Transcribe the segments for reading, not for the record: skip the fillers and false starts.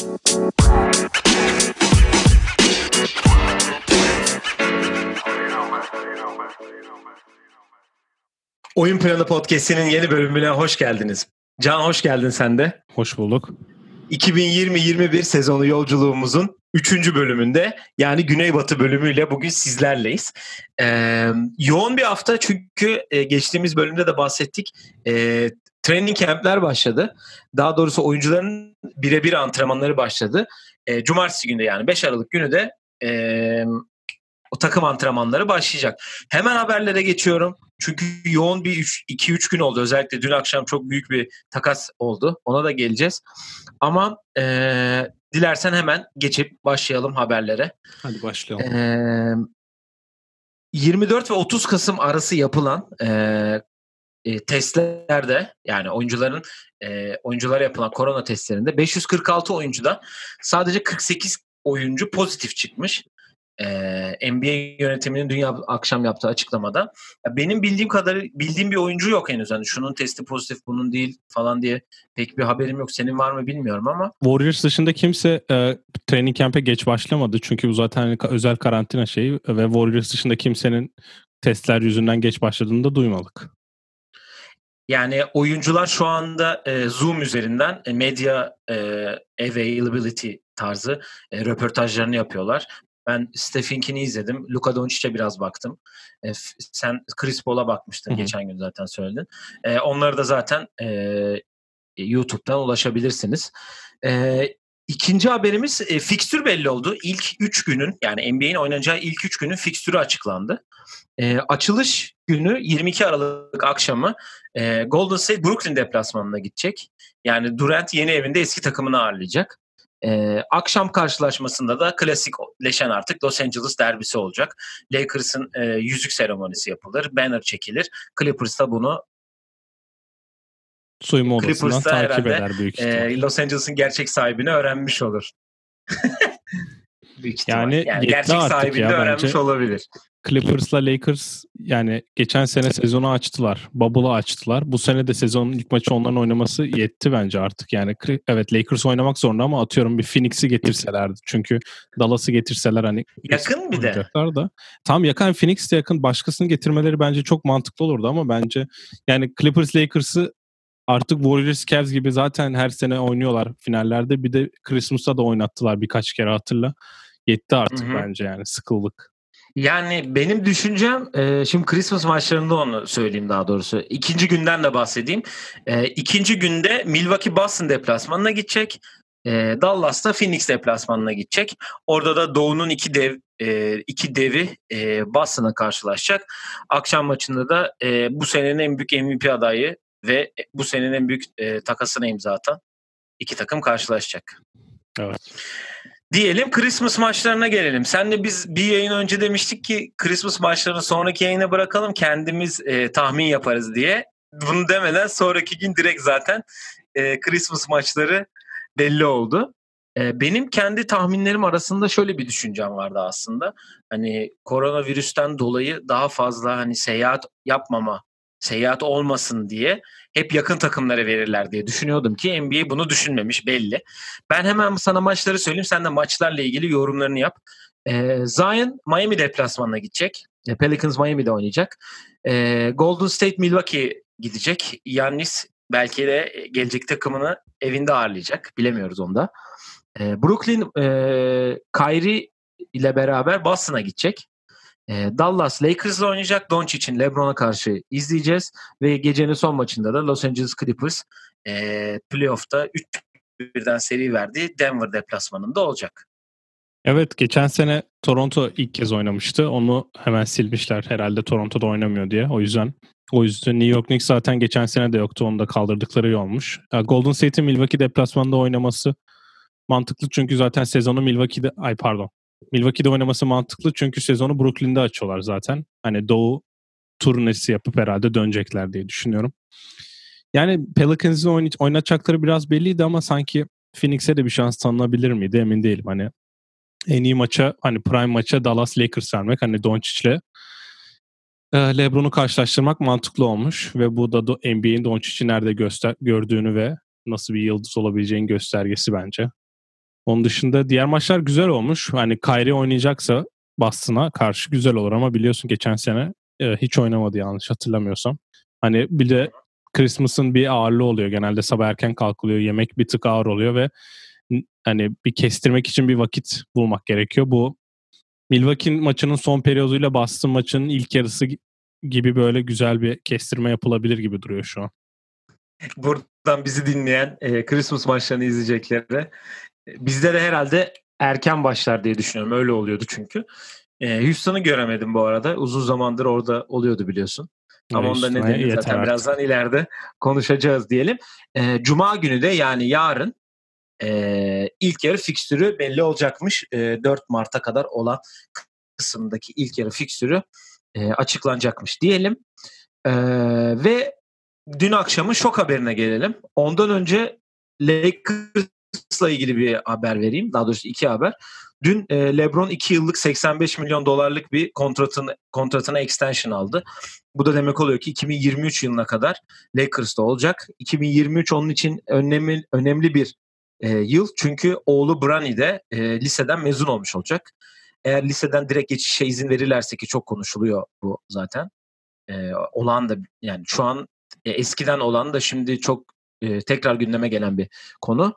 Oyun Planı Podcast'inin yeni bölümüne hoş geldiniz. Can, hoş geldin sen de. Hoş bulduk. 2020-21 sezonu yolculuğumuzun 3. bölümünde, yani Güneybatı bölümüyle bugün sizlerleyiz. Yoğun bir hafta çünkü geçtiğimiz bölümde de bahsettik. Training camp'ler başladı. Daha doğrusu oyuncuların birebir antrenmanları başladı. Cumartesi günü, yani 5 Aralık günü de o takım antrenmanları başlayacak. Hemen haberlere geçiyorum. Çünkü yoğun bir 2-3 gün oldu. Özellikle dün akşam çok büyük bir takas oldu. Ona da geleceğiz. Ama dilersen hemen geçip başlayalım haberlere. Hadi başlayalım. 24 ve 30 Kasım arası yapılan testlerde, yani oyunculara yapılan korona testlerinde 546 oyuncudan sadece 48 oyuncu pozitif çıkmış. NBA yönetiminin dün akşam yaptığı açıklamada. Benim bildiğim bir oyuncu yok henüz. Yani şunun testi pozitif, bunun değil falan diye pek bir haberim yok. Senin var mı bilmiyorum ama. Warriors dışında kimse training camp'e geç başlamadı. Çünkü bu zaten özel karantina şeyi ve Warriors dışında kimsenin testler yüzünden geç başladığını da duymadık. Yani oyuncular şu anda Zoom üzerinden medya availability tarzı röportajlarını yapıyorlar. Ben Stefin'kini izledim. Luka Doncic'e biraz baktım. Sen Chris Paul'a bakmıştın. Hı-hı. Geçen gün zaten söyledin. Onları da zaten YouTube'dan ulaşabilirsiniz. İkinci haberimiz fikstür belli oldu. İlk 3 günün, yani NBA'in oynanacağı ilk 3 günün fikstürü açıklandı. Açılış günü 22 Aralık akşamı Golden State Brooklyn deplasmanına gidecek. Yani Durant yeni evinde eski takımını ağırlayacak. Akşam karşılaşmasında da klasikleşen artık Los Angeles derbisi olacak. Lakers'ın yüzük seremonisi yapılır, banner çekilir. Clippers'ta bunu soyunma odasından takip eder büyük ihtimalle. Los Angeles'ın gerçek sahibini öğrenmiş olur. Büyük ihtimal. Yani gerçek sahibini de öğrenmiş olabilir. Clippers'la Lakers, yani geçen sene sezonu açtılar. Bubble'ı açtılar. Bu sene de sezonun ilk maçı onların oynaması yetti bence artık. Yani evet, Lakers oynamak zorunda ama atıyorum bir Phoenix'i getirselerdi. Çünkü Dallas'ı getirseler hani yakın bir de. Tam yakın, Phoenix'te yakın başkasını getirmeleri bence çok mantıklı olurdu ama bence yani Clippers Lakers'ı artık Warriors Cavs gibi zaten her sene oynuyorlar finallerde. Bir de Christmas'ta da oynattılar birkaç kere, hatırla. Yetti artık. Hı-hı. Bence yani sıkıldık. Yani benim düşüncem, şimdi Christmas maçlarında onu söyleyeyim daha doğrusu. İkinci günden de bahsedeyim. İkinci günde Milwaukee Boston deplasmanına gidecek. Dallas'ta Phoenix deplasmanına gidecek. Orada da Doğu'nun iki devi Boston'a karşılaşacak. Akşam maçında da bu senenin en büyük MVP adayı ve bu senenin en büyük takasına imza atan iki takım karşılaşacak. Evet. Diyelim, Christmas maçlarına gelelim. Senle biz bir yayın önce demiştik ki Christmas maçlarını sonraki yayına bırakalım, kendimiz tahmin yaparız diye. Bunu demeden sonraki gün direkt zaten Christmas maçları belli oldu. Benim kendi tahminlerim arasında şöyle bir düşüncem vardı aslında. Hani koronavirüsten dolayı daha fazla hani seyahat olmasın diye hep yakın takımlara verirler diye düşünüyordum ki NBA bunu düşünmemiş belli. Ben hemen sana maçları söyleyeyim. Sen de maçlarla ilgili yorumlarını yap. Zion Miami deplasmanına gidecek. Pelicans Miami'de oynayacak. Golden State Milwaukee gidecek. Giannis belki de gelecek takımını evinde ağırlayacak. Bilemiyoruz onu da. Brooklyn Kyrie ile beraber Boston'a gidecek. Dallas Lakers'la oynayacak. Doncic'in LeBron'a karşı izleyeceğiz. Ve gecenin son maçında da Los Angeles Clippers playoff'ta 3-1'den seri verdiği Denver deplasmanında olacak. Evet, geçen sene Toronto ilk kez oynamıştı. Onu hemen silmişler herhalde, Toronto'da oynamıyor diye. O yüzden New York Knicks zaten geçen sene de yoktu. Onu da kaldırdıkları iyi olmuş. Golden State'in Milwaukee deplasmanında oynaması mantıklı çünkü zaten sezonu Milwaukee'de oynaması mantıklı çünkü sezonu Brooklyn'de açıyorlar zaten. Hani Doğu turnesi yapıp herhalde dönecekler diye düşünüyorum. Yani Pelicans'ın oynatacakları biraz belliydi ama sanki Phoenix'e de bir şans tanınabilir miydi emin değilim. Hani en iyi maça, hani prime maça Dallas Lakers vermek, hani Doncic'le LeBron'u karşılaştırmak mantıklı olmuş ve bu da NBA'in Doncic'i nerede gördüğünü ve nasıl bir yıldız olabileceğinin göstergesi bence. Onun dışında diğer maçlar güzel olmuş. Hani Kyrie oynayacaksa Boston'a karşı güzel olur ama biliyorsun geçen sene hiç oynamadı yanlış hatırlamıyorsam. Hani bir de Christmas'ın bir ağırlığı oluyor. Genelde sabah erken kalkılıyor. Yemek bir tık ağır oluyor ve hani bir kestirmek için bir vakit bulmak gerekiyor. Bu Milwaukee maçının son periyoduyla Boston maçının ilk yarısı gibi böyle güzel bir kestirme yapılabilir gibi duruyor şu an. Buradan bizi dinleyen Christmas maçlarını izleyeceklere bizde de herhalde erken başlar diye düşünüyorum. Öyle oluyordu çünkü. Houston'u göremedim bu arada. Uzun zamandır orada oluyordu biliyorsun. Ama onda nedeni zaten artık. Birazdan ileride konuşacağız diyelim. Cuma günü de yani yarın ilk yarı fikstürü belli olacakmış. 4 Mart'a kadar olan kısımdaki ilk yarı fikstürü açıklanacakmış diyelim. Ve dün akşamın şok haberine gelelim. Ondan önce Lakers'la ilgili bir haber vereyim. Daha doğrusu iki haber. Dün LeBron 2 yıllık $85 milyon bir kontratına extension aldı. Bu da demek oluyor ki 2023 yılına kadar Lakers'ta olacak. 2023 onun için önemli bir yıl. Çünkü oğlu Bronny de liseden mezun olmuş olacak. Eğer liseden direkt geçişe izin verirlerse ki çok konuşuluyor bu zaten. Olan da yani şu an eskiden olan da şimdi çok tekrar gündeme gelen bir konu.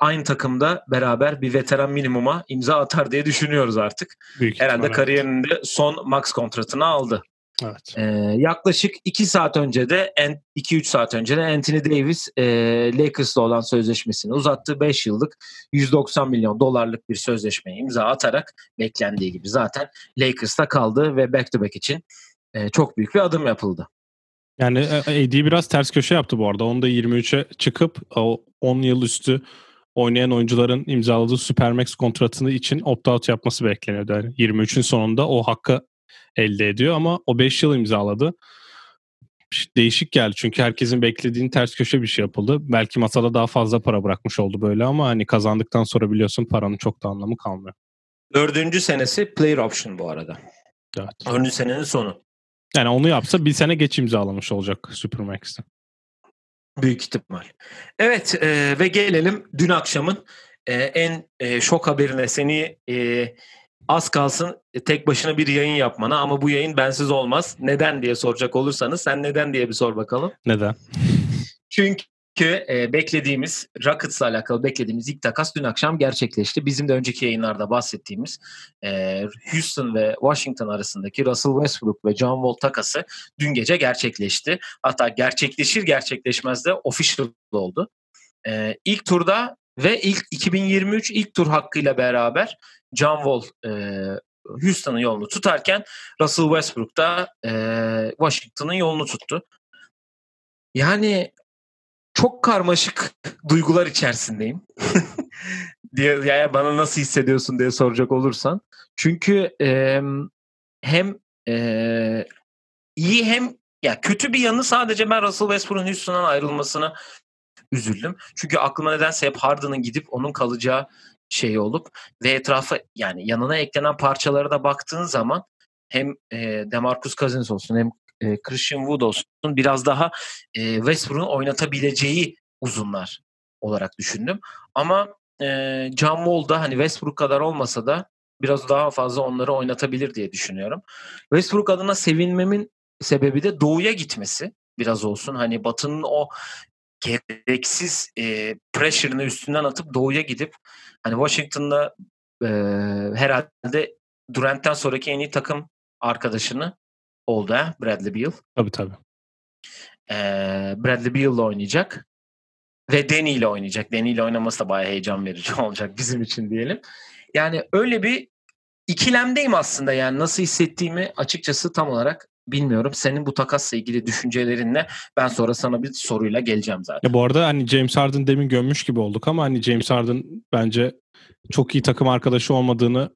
Aynı takımda beraber bir veteran minimuma imza atar diye düşünüyoruz artık. Büyük herhalde kariyerinde son max kontratını aldı. Evet. Yaklaşık 2-3 saat önce de Anthony Davis Lakers'la olan sözleşmesini uzattı. 5 yıllık $190 milyon bir sözleşmeye imza atarak beklendiği gibi zaten Lakers'ta kaldı ve back to back için çok büyük bir adım yapıldı. Yani AD'yi biraz ters köşe yaptı bu arada. Onu da 23'e çıkıp 10 yıl üstü oynayan oyuncuların imzaladığı Supermax kontratını için opt-out yapması bekleniyordu. Yani 23'ün sonunda o hakkı elde ediyor ama o 5 yıl imzaladı. Değişik geldi çünkü herkesin beklediğini ters köşe bir şey yapıldı. Belki masada daha fazla para bırakmış oldu böyle ama hani kazandıktan sonra biliyorsun paranın çok da anlamı kalmıyor. 4. senesi player option bu arada. Evet. 4. senenin sonu. Yani onu yapsa bir sene geç imzalamış olacak Supermax'te. Büyük ihtimal. Evet ve gelelim dün akşamın en şok haberine. Seni az kalsın tek başına bir yayın yapmana ama bu yayın bensiz olmaz. Neden diye soracak olursanız sen neden diye bir sor bakalım. Neden? Çünkü beklediğimiz Rockets'la alakalı beklediğimiz ilk takas dün akşam gerçekleşti. Bizim de önceki yayınlarda bahsettiğimiz Houston ve Washington arasındaki Russell Westbrook ve John Wall takası dün gece gerçekleşti. Hatta gerçekleşir gerçekleşmez de official oldu. İlk turda ve ilk 2023 ilk tur hakkıyla beraber John Wall Houston'ın yolunu tutarken Russell Westbrook da Washington'ın yolunu tuttu. Yani çok karmaşık duygular içerisindeyim. Ya bana nasıl hissediyorsun diye soracak olursan. Çünkü hem iyi hem ya kötü bir yanı sadece ben Russell Westbrook'un Houston'dan ayrılmasına üzüldüm. Çünkü aklıma nedense hep Harden'ın gidip onun kalacağı şey olup ve etrafa yani yanına eklenen parçalara da baktığın zaman hem DeMarcus Cousins olsun hem Christian Wood olsun biraz daha Westbrook'un oynatabileceği uzunlar olarak düşündüm. Ama John Wall da hani Westbrook kadar olmasa da biraz daha fazla onları oynatabilir diye düşünüyorum. Westbrook adına sevinmemin sebebi de Doğu'ya gitmesi biraz olsun. Hani Batı'nın o gereksiz pressure'ını üstünden atıp Doğu'ya gidip hani Washington'da herhalde Durant'ten sonraki en iyi takım arkadaşını oldu ha? Bradley Beal. Tabii. Bradley Beal'la oynayacak. Ve Deni ile oynayacak. Deni ile oynaması da bayağı heyecan verici olacak bizim için diyelim. Yani öyle bir ikilemdeyim aslında. Yani nasıl hissettiğimi açıkçası tam olarak bilmiyorum. Senin bu takasla ilgili düşüncelerinle ben sonra sana bir soruyla geleceğim zaten. Ya bu arada hani James Harden demin gömmüş gibi olduk ama hani James Harden bence çok iyi takım arkadaşı olmadığını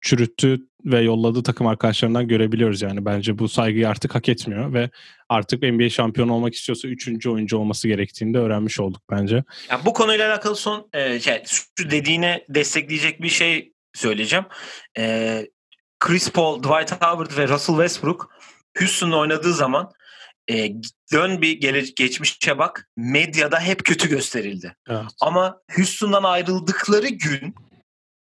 çürüttü ve yolladığı takım arkadaşlarından görebiliyoruz yani. Bence bu saygıyı artık hak etmiyor ve artık NBA şampiyonu olmak istiyorsa 3. oyuncu olması gerektiğini de öğrenmiş olduk bence. Ya bu konuyla alakalı son şu dediğine destekleyecek bir şey söyleyeceğim. Chris Paul, Dwight Howard ve Russell Westbrook Houston'la oynadığı zaman dön bir geçmişe bak. Medyada hep kötü gösterildi. Evet. Ama Houston'dan ayrıldıkları gün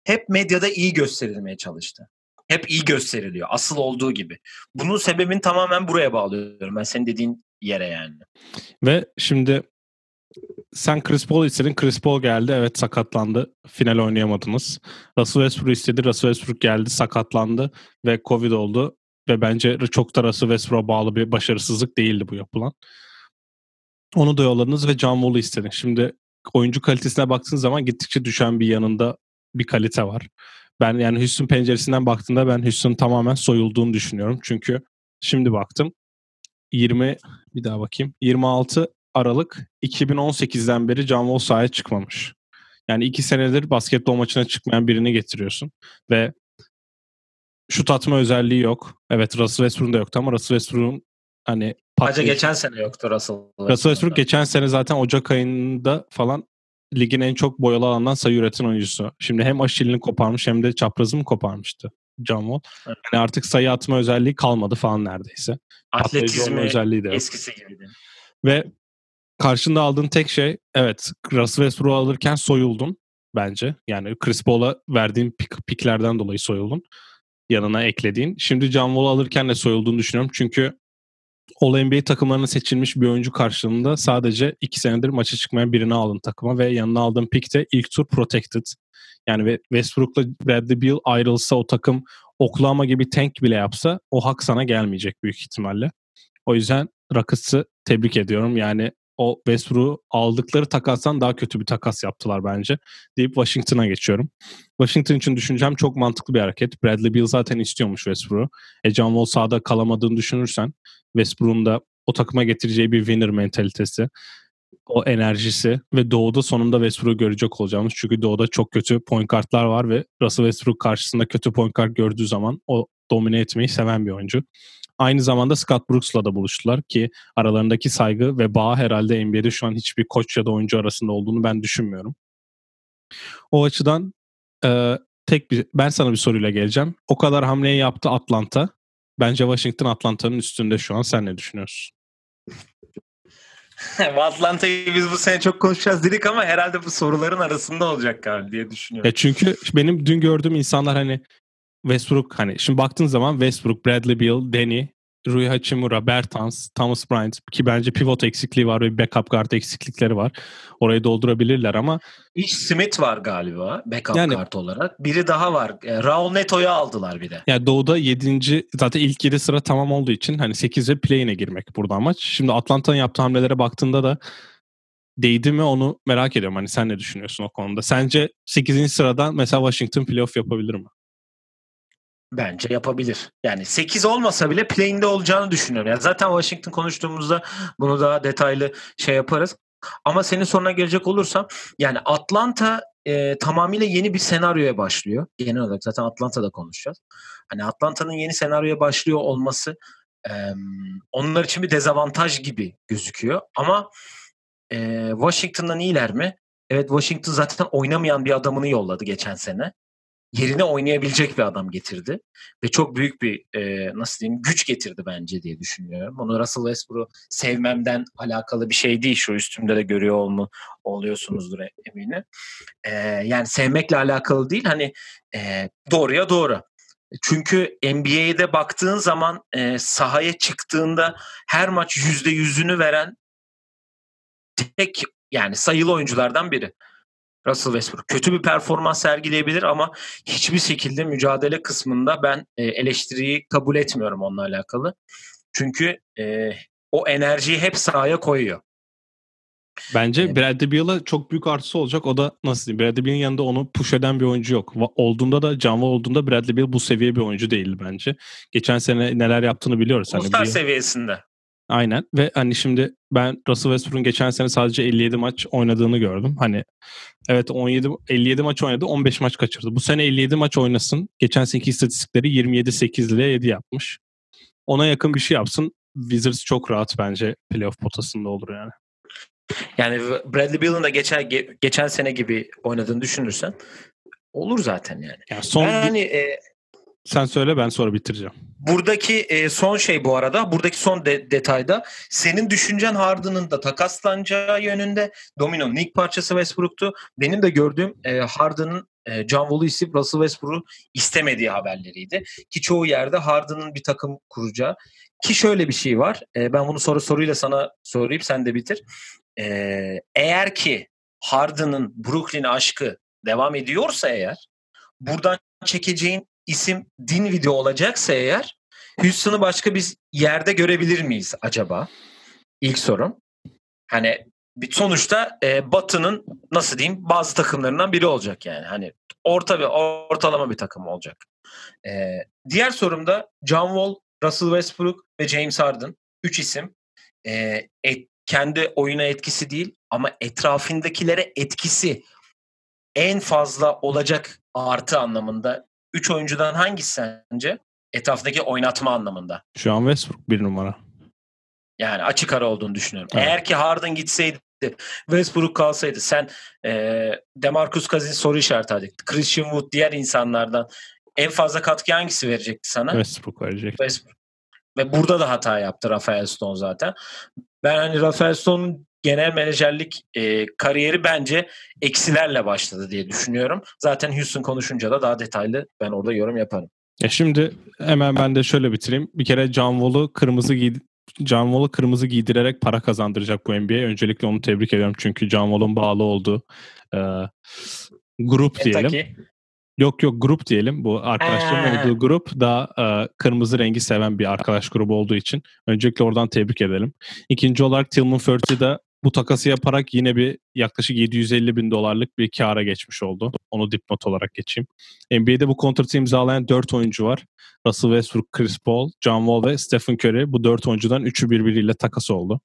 hep medyada iyi gösterilmeye çalıştı. Hep iyi gösteriliyor. Asıl olduğu gibi. Bunun sebebini tamamen buraya bağlıyorum. Ben senin dediğin yere yani. Ve şimdi sen Chris Paul istedin. Chris Paul geldi. Evet, sakatlandı. Final oynayamadınız. Russell Westbrook istedi. Russell Westbrook geldi. Sakatlandı. Ve Covid oldu. Ve bence çok da Russell Westbrook'a bağlı bir başarısızlık değildi bu yapılan. Onu da yolladınız ve John Wall'u istedin. Şimdi oyuncu kalitesine baktığın zaman gittikçe düşen bir yanında bir kalite var. Ben yani Houston penceresinden baktığımda ben Houston'un tamamen soyulduğunu düşünüyorum. Çünkü şimdi baktım. 26 Aralık 2018'den beri John Wall sahaya çıkmamış. Yani 2 senedir basketbol maçına çıkmayan birini getiriyorsun. Ve şut atma özelliği yok. Evet, Russell Westbrook'un da yoktu ama Russell Westbrook'un hani patlayışı. Sadece geçen sene yoktu Russell Westbrook. Russell Westbrook geçen sene zaten Ocak ayında falan ligin en çok boyalı alandan sayı üreten oyuncusu. Şimdi hem aşilini koparmış hem de çaprazını koparmıştı John Wall. Evet. Yani artık sayı atma özelliği kalmadı falan neredeyse. Atletizmi özelliği de eskisi gibiydi. Ve karşında aldığın tek şey, evet, Russell Westbrook'u alırken soyuldun bence. Yani Chris Paul'a verdiğin piklerden dolayı soyuldun. Yanına eklediğin. Şimdi John Wall'u alırken de soyulduğunu düşünüyorum. Çünkü All-NBA takımlarına seçilmiş bir oyuncu karşılığında sadece 2 senedir maça çıkmayan birini aldın takıma ve yanına aldığın pick de ilk tur protected. Yani Westbrook'la Bradley Beal ayrılsa, o takım Oklahoma gibi tank bile yapsa o hak sana gelmeyecek büyük ihtimalle. O yüzden Rockets'ı tebrik ediyorum. Yani o Westbrook'u aldıkları takastan daha kötü bir takas yaptılar bence deyip Washington'a geçiyorum. Washington için düşüncem çok mantıklı bir hareket. Bradley Beal zaten istiyormuş Westbrook'u. John Wall sahada kalamadığını düşünürsen Westbrook'un da o takıma getireceği bir winner mentalitesi, o enerjisi ve Doğu'da sonunda Westbrook'u görecek olacağımız. Çünkü Doğu'da çok kötü point guardlar var ve Russell Westbrook karşısında kötü point guard gördüğü zaman o domine etmeyi seven bir oyuncu. Aynı zamanda Scott Brooks'la da buluştular ki aralarındaki saygı ve bağ herhalde NBA'de şu an hiçbir koç ya da oyuncu arasında olduğunu ben düşünmüyorum. O açıdan ben sana bir soruyla geleceğim. O kadar hamleyi yaptı Atlanta. Bence Washington Atlanta'nın üstünde şu an. Sen ne düşünüyorsun? Atlanta'yı biz bu sene çok konuşacağız dedik ama herhalde bu soruların arasında olacak galiba diye düşünüyorum. Çünkü benim dün gördüğüm insanlar hani Westbrook, hani şimdi baktığın zaman Westbrook, Bradley Beal, Deni, Rui Hachimura, Bertans, Thomas Bryant ki bence pivot eksikliği var ve backup guard eksiklikleri var. Orayı doldurabilirler ama hiç Smith var galiba backup yani, guard olarak. Biri daha var. Raul Neto'yu aldılar bir de. Yani Doğu'da 7. zaten ilk 7 sıra tamam olduğu için hani 8'e play-in'e girmek burada amaç. Şimdi Atlanta'nın yaptığı hamlelere baktığında da değdi mi onu merak ediyorum. Hani sen ne düşünüyorsun o konuda? Sence 8. sıradan mesela Washington playoff yapabilir mi? Bence yapabilir. Yani 8 olmasa bile play-in'de olacağını düşünüyorum. Yani zaten Washington konuştuğumuzda bunu daha detaylı yaparız. Ama senin sonuna gelecek olursam yani Atlanta tamamıyla yeni bir senaryoya başlıyor. Genel olarak zaten Atlanta'da konuşacağız. Hani Atlanta'nın yeni senaryoya başlıyor olması onlar için bir dezavantaj gibi gözüküyor. Ama Washington'dan iyiler mi? Evet, Washington zaten oynamayan bir adamını yolladı geçen sene. Yerine oynayabilecek bir adam getirdi. Ve çok büyük bir güç getirdi bence diye düşünüyorum. Onu Russell Westbrook'u sevmemden alakalı bir şey değil. Şu üstümde de görüyor oluyorsunuzdur eminim. Yani sevmekle alakalı değil. Hani doğruya doğru. Çünkü NBA'de baktığın zaman sahaya çıktığında her maç %100'ünü veren tek yani sayılı oyunculardan biri. Russell Westbrook kötü bir performans sergileyebilir ama hiçbir şekilde mücadele kısmında ben eleştiriyi kabul etmiyorum onunla alakalı. Çünkü o enerjiyi hep sahaya koyuyor. Bence Bradley Beal'a çok büyük artısı olacak. O da nasıl diyeyim? Bradley Beal'in yanında onu push eden bir oyuncu yok. Olduğunda da John Wall olduğunda Bradley Beal bu seviye bir oyuncu değildi bence. Geçen sene neler yaptığını biliyoruz. All-Star seviyesinde. Aynen ve hani şimdi ben Russell Westbrook'un geçen sene sadece 57 maç oynadığını gördüm. Hani evet 57 maç oynadı, 15 maç kaçırdı. Bu sene 57 maç oynasın. Geçen seneki istatistikleri 27-8 ile 7 yapmış. Ona yakın bir şey yapsın. Wizards çok rahat bence playoff potasında olur yani. Yani Bradley Beal'ın da geçen sene gibi oynadığını düşünürsen olur zaten yani. Yani son Sen söyle, ben sonra bitireceğim. Buradaki son şey bu arada, buradaki son detayda senin düşüncen Harden'ın da takaslanacağı yönünde. Domino'nun ilk parçası Westbrook'tu. Benim de gördüğüm Harden'ın John Wall'u isteyip Russell Westbrook'u istemediği haberleriydi. Ki çoğu yerde Harden'ın bir takım kuracağı. Ki şöyle bir şey var. Ben bunu soruyla sana sorayım, sen de bitir. Eğer ki Harden'ın Brooklyn aşkı devam ediyorsa eğer, buradan çekeceğin isim Dinwiddie olacaksa eğer, Houston'ı başka bir yerde görebilir miyiz acaba? İlk sorum. Hani sonuçta Batı'nın, nasıl diyeyim, bazı takımlarından biri olacak yani. Hani orta ve ortalama bir takım olacak. Diğer sorum da John Wall, Russell Westbrook ve James Harden. 3 isim. Kendi oyuna etkisi değil ama etrafındakilere etkisi en fazla olacak artı anlamında. 3 oyuncudan hangisi sence? Etraftaki oynatma anlamında. Şu an Westbrook 1 numara. Yani açık ara olduğunu düşünüyorum. Evet. Eğer ki Harden gitseydi, Westbrook kalsaydı, sen DeMarcus Cousins soru işareti alacaktı. Christian Wood, diğer insanlardan en fazla katkı hangisi verecekti sana? Westbrook verecekti. Westbrook. Ve burada da hata yaptı Rafael Stone zaten. Ben hani Rafael Stone'un genel menajerlik kariyeri bence eksilerle başladı diye düşünüyorum. Zaten Houston konuşunca da daha detaylı ben orada yorum yaparım. Ya şimdi hemen ben de şöyle bitireyim. Bir kere John Wall'u kırmızı giydirerek para kazandıracak bu NBA. Öncelikle onu tebrik ediyorum çünkü John Wall'un bağlı olduğu grup diyelim. Grup diyelim. Bu arkadaşların olduğu grup daha kırmızı rengi seven bir arkadaş grubu olduğu için öncelikle oradan tebrik edelim. İkinci olarak Tillman Ferti'de bu takası yaparak yine bir yaklaşık $750,000 bir kâra geçmiş oldu. Onu dipnot olarak geçeyim. NBA'de bu kontratı imzalayan 4 oyuncu var. Russell Westbrook, Chris Paul, John Wall ve Stephen Curry. Bu 4 oyuncudan 3'ü birbiriyle takası oldu.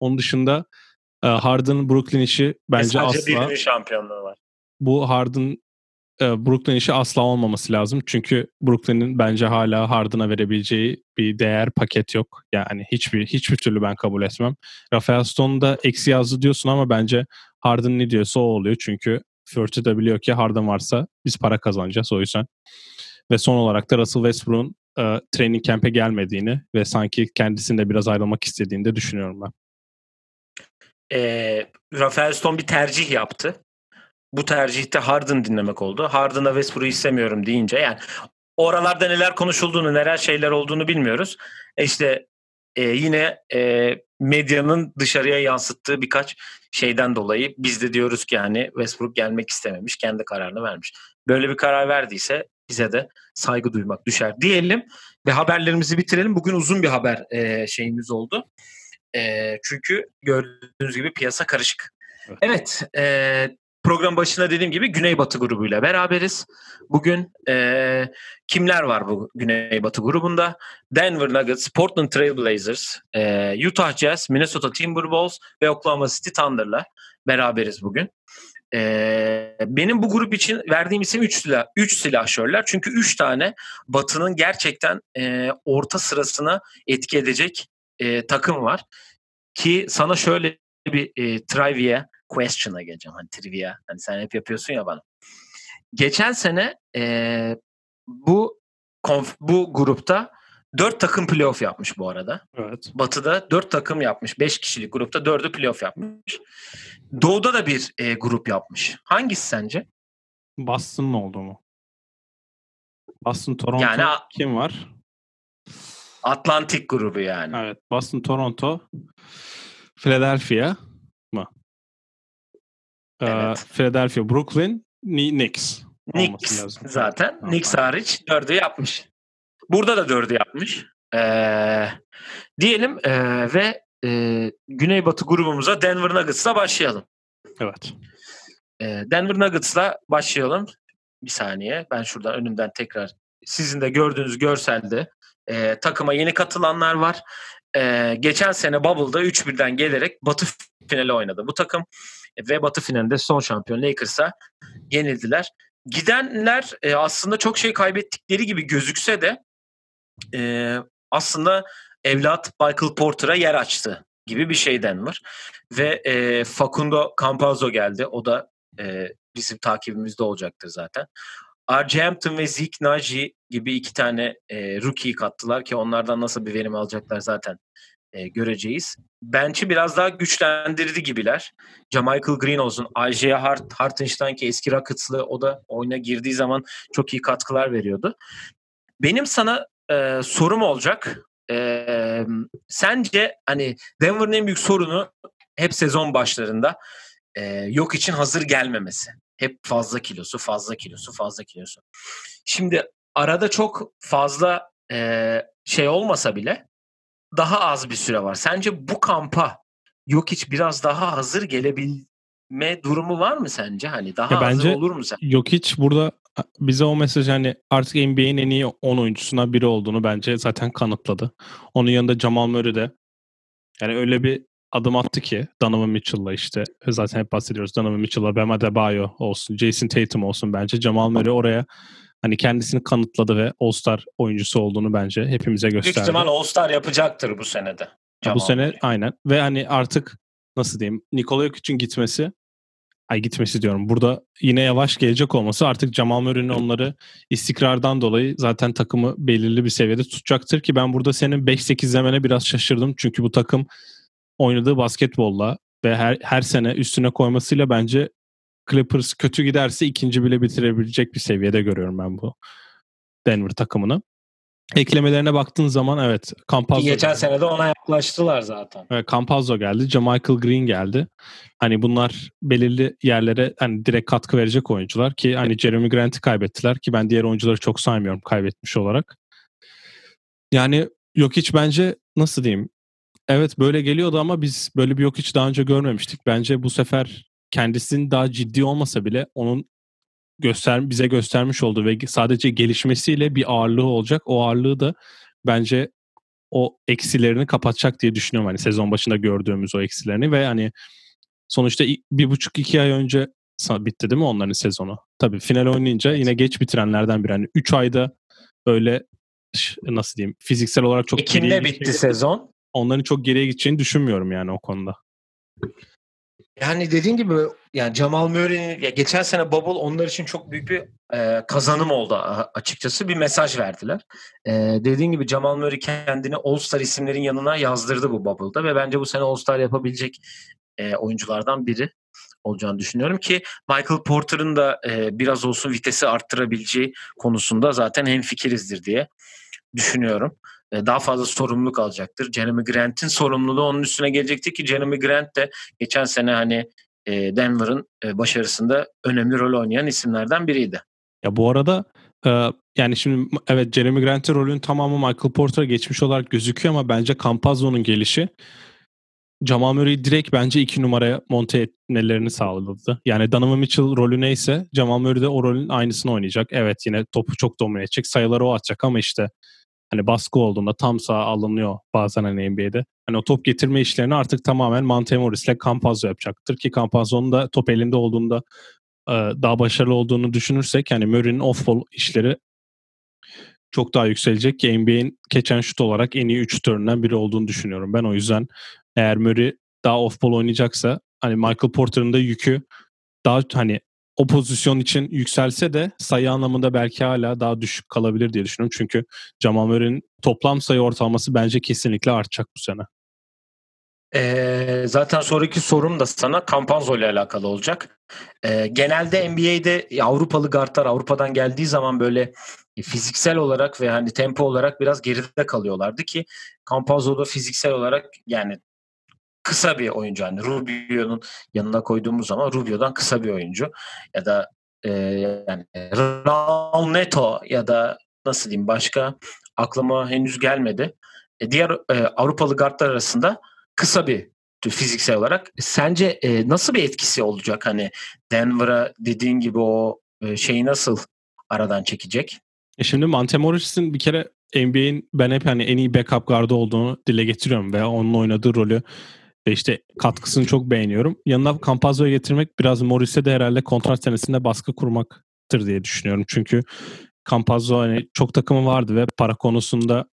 Onun dışında Harden Brooklyn işi bence asla... Sadece birinin şampiyonluğu var. Bu Harden Brooklyn işi asla olmaması lazım. Çünkü Brooklyn'in bence hala Harden'a verebileceği bir değer paket yok. Yani hiçbir türlü ben kabul etmem. Rafael Stone da eksi yazdı diyorsun ama bence Harden ne diyorsa o oluyor. Çünkü Furt'u da biliyor ki Harden varsa biz para kazanacağız, o yüzden. Ve son olarak da Russell Westbrook'un training camp'e gelmediğini ve sanki kendisinin de biraz ayrılmak istediğini de düşünüyorum ben. Rafael Stone bir tercih yaptı. Bu tercihte Harden dinlemek oldu. Harden'a Westbrook'u istemiyorum deyince, yani oralarda neler konuşulduğunu, neler şeyler olduğunu bilmiyoruz. Yine medyanın dışarıya yansıttığı birkaç şeyden dolayı biz de diyoruz ki yani Westbrook gelmek istememiş, kendi kararını vermiş. Böyle bir karar verdiyse bize de saygı duymak düşer diyelim ve haberlerimizi bitirelim. Bugün uzun bir haber şeyimiz oldu. Çünkü gördüğünüz gibi piyasa karışık. Evet. Program başına dediğim gibi Güneybatı grubuyla beraberiz. Bugün kimler var bu Güneybatı grubunda? Denver Nuggets, Portland Trail Blazers, Utah Jazz, Minnesota Timberwolves ve Oklahoma City Thunder'la beraberiz bugün. Benim bu grup için verdiğim isim 3 silahşörler. Çünkü 3 tane Batı'nın gerçekten orta sırasına etki edecek takım var. Ki sana şöyle bir question'a geleceğim. Hani trivia. Hani sen hep yapıyorsun ya bana. Geçen sene bu grupta 4 takım playoff yapmış bu arada. Evet. Batı'da 4 takım yapmış. 5 kişilik grupta 4'ü playoff yapmış. Doğu'da da bir grup yapmış. Hangisi sence? Boston mı oldu mu? Boston, Toronto. Yani, kim var? Atlantik grubu yani. Evet. Boston, Toronto, Philadelphia. Evet. Philadelphia, Brooklyn, Knicks lazım. Zaten. Tamam. Knicks hariç 4'ü yapmış. Burada da 4'ü yapmış. Diyelim ve Güneybatı grubumuza Denver Nuggets'la başlayalım. Evet. Denver Nuggets'la başlayalım. Bir saniye. Ben şuradan önümden tekrar, sizin de gördüğünüz görselde takıma yeni katılanlar var. Geçen sene Bubble'da 3-1'den gelerek Batı finali oynadı bu takım. Ve Batı finalinde son şampiyon Lakers'a yenildiler. Gidenler aslında çok şey kaybettikleri gibi gözükse de aslında evlat Michael Porter'a yer açtı gibi bir şeyden var. Ve Facundo Campazzo geldi. O da bizim takibimizde olacaktır zaten. R.J. Hampton ve Zeke Naji gibi iki tane rookie kattılar ki onlardan nasıl bir verim alacaklar zaten göreceğiz. Bench'i biraz daha güçlendirdi gibiler. Jamichael Green olsun, A.J. Hartenstein ki eski Rockets'lı, o da oyuna girdiği zaman çok iyi katkılar veriyordu. Benim sana sorum olacak. Sence hani Denver'ın en büyük sorunu hep sezon başlarında yok için hazır gelmemesi. Hep fazla kilosu. Şimdi arada çok fazla şey olmasa bile daha az bir süre var. Sence bu kampa Jokic biraz daha hazır gelebilme durumu var mı sence? Hani daha hazır olur mu sence? Jokic burada bize o mesaj, hani artık NBA'nin en iyi 10 oyuncusundan biri olduğunu bence zaten kanıtladı. Onun yanında Jamal Murray de yani öyle bir adım attı ki Donovan Mitchell'la, işte zaten hep bahsediyoruz, Donovan Mitchell'la, Bam Adebayo olsun, Jason Tatum olsun, bence Jamal Murray oraya hani kendisini kanıtladı ve All-Star oyuncusu olduğunu bence hepimize gösterdi. Büyük ihtimal All-Star yapacaktır bu senede. Bu sene Murray. Aynen. Ve hani artık nasıl diyeyim, Nikola Jokic'in gitmesi diyorum. Burada yine yavaş gelecek olması artık Jamal Murray'nin onları istikrardan dolayı zaten takımı belirli bir seviyede tutacaktır ki ben burada senin 5-8 demene biraz şaşırdım. Çünkü bu takım oynadığı basketbolla ve her sene üstüne koymasıyla bence Clippers kötü giderse ikinci bile bitirebilecek bir seviyede görüyorum ben bu Denver takımını. Eklemelerine baktığın zaman evet, Campazzo geçen sene de ona yaklaştılar zaten. Evet, Campazzo geldi, Jamichael Green geldi. Hani bunlar belirli yerlere hani direkt katkı verecek oyuncular ki hani Jeremy Grant'i kaybettiler ki ben diğer oyuncuları çok saymıyorum kaybetmiş olarak. Yani Jokic bence nasıl diyeyim? Evet böyle geliyordu ama biz böyle bir Jokic daha önce görmemiştik. Bence bu sefer kendisinin daha ciddi olmasa bile onun bize göstermiş olduğu ve sadece gelişmesiyle bir ağırlığı olacak. O ağırlığı da bence o eksilerini kapatacak diye düşünüyorum. Hani sezon başında gördüğümüz o eksilerini ve hani sonuçta 1,5-2 ay önce bitti değil mi onların sezonu? Tabii final oynayınca yine geç bitirenlerden biri. Hani 3 ayda öyle nasıl diyeyim, fiziksel olarak çok... Ekim'de bitti sezon. Onların çok geriye gideceğini düşünmüyorum yani o konuda. Yani dediğin gibi yani Jamal Murray'nin geçen sene bubble onlar için çok büyük bir kazanım oldu açıkçası. Bir mesaj verdiler. Dediğin gibi Jamal Murray kendini All-Star isimlerin yanına yazdırdı bu bubble'da ve bence bu sene All-Star yapabilecek oyunculardan biri olacağını düşünüyorum ki Michael Porter'ın da biraz olsun vitesi arttırabileceği konusunda zaten hemfikirizdir diye düşünüyorum. Daha fazla sorumluluk alacaktır. Jeremy Grant'in sorumluluğu onun üstüne gelecekti ki Jeremy Grant de geçen sene hani Denver'ın başarısında önemli rol oynayan isimlerden biriydi. Ya bu arada yani şimdi evet Jeremy Grant'in rolünün tamamı Michael Porter'a geçmiş olarak gözüküyor ama bence Campazzo'nun gelişi Jamal Murray'i direkt bence 2 numaraya monte etmelerini sağladı. Yani Donovan Mitchell rolü neyse Jamal Murray de o rolün aynısını oynayacak. Evet yine topu çok domine edecek. Sayıları o atacak ama işte hani baskı olduğunda tam sağa alınıyor bazen hani NBA'de. Hani o top getirme işlerini artık tamamen Monte Morris'le Campazzo yapacaktır ki Campazzo'nun da top elinde olduğunda daha başarılı olduğunu düşünürsek hani Murray'nin off-ball işleri çok daha yükselecek ki NBA'in geçen şut olarak en iyi üçtöründen biri olduğunu düşünüyorum. Ben o yüzden eğer Murray daha off-ball oynayacaksa hani Michael Porter'ın da yükü daha hani o pozisyon için yükselse de sayı anlamında belki hala daha düşük kalabilir diye düşünüyorum. Çünkü Jamal Murray'in toplam sayı ortalaması bence kesinlikle artacak bu sene. Zaten sonraki sorum da sana Campazzo ile alakalı olacak. Genelde NBA'de Avrupalı guardlar Avrupa'dan geldiği zaman böyle fiziksel olarak ve hani tempo olarak biraz geride kalıyorlardı ki Campazzo'da fiziksel olarak yani kısa bir oyuncu. Yani Rubio'nun yanına koyduğumuz zaman Rubio'dan kısa bir oyuncu. Ya da yani Raul Neto ya da nasıl diyeyim başka aklıma henüz gelmedi. Diğer Avrupalı guardlar arasında kısa bir fiziksel olarak. Sence nasıl bir etkisi olacak? Hani Denver'a dediğin gibi o şeyi nasıl aradan çekecek? Şimdi Monte Morris'in bir kere NBA'in ben hep hani en iyi backup gardı olduğunu dile getiriyorum ve onun oynadığı rolü ve işte katkısını çok beğeniyorum. Yanına Campazzo'ya getirmek biraz Morris'e de herhalde kontrat senesinde baskı kurmaktır diye düşünüyorum. Çünkü Campazzo hani çok takımı vardı ve para konusunda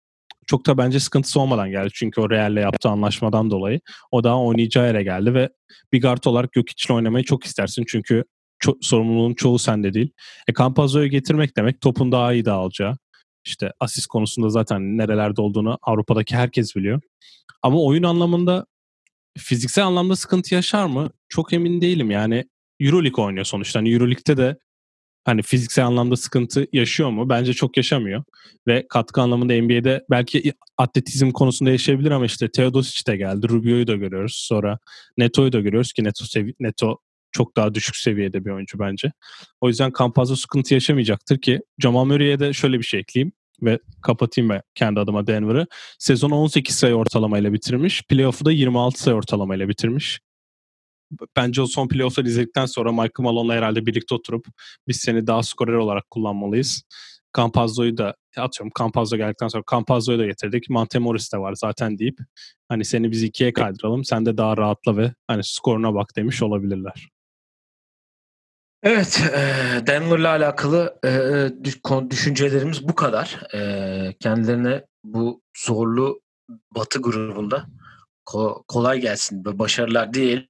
çok da bence sıkıntısı olmadan geldi. Çünkü o Real'le yaptığı anlaşmadan dolayı o daha oynayacağı yere geldi ve bir guard olarak Jokic'le oynamayı çok istersin. Çünkü sorumluluğun çoğu sende değil. Campazzo'yu getirmek demek topun daha iyi dağılacağı. İşte asist konusunda zaten nerelerde olduğunu Avrupa'daki herkes biliyor. Ama oyun anlamında fiziksel anlamda sıkıntı yaşar mı? Çok emin değilim. Yani EuroLeague oynuyor sonuçta. Hani EuroLeague'de de hani fiziksel anlamda sıkıntı yaşıyor mu? Bence çok yaşamıyor. Ve katkı anlamında NBA'de belki atletizm konusunda yaşayabilir ama işte Teodosic de geldi. Rubio'yu da görüyoruz. Sonra Neto'yu da görüyoruz ki Neto çok daha düşük seviyede bir oyuncu bence. O yüzden Campazzo sıkıntı yaşamayacaktır ki Jamal Murray'e de şöyle bir şey ekleyeyim ve kapatayım ben kendi adıma Denver'ı. Sezonu 18 sayı ortalamayla bitirmiş. Playoff'u da 26 sayı ortalamayla bitirmiş. Bence o son playoff'ları izledikten sonra Michael Malone'la herhalde birlikte oturup biz seni daha skorer olarak kullanmalıyız. Campazzo'yu da atıyorum. Campazzo geldikten sonra Campazzo'yu da getirdik. Monte Morris de var zaten deyip hani seni biz ikiye kaydıralım. Sen de daha rahatla ve hani skoruna bak demiş olabilirler. Evet, Denver'la alakalı düşüncelerimiz bu kadar. Kendilerine bu zorlu Batı grubunda kolay gelsin ve başarılar diyelim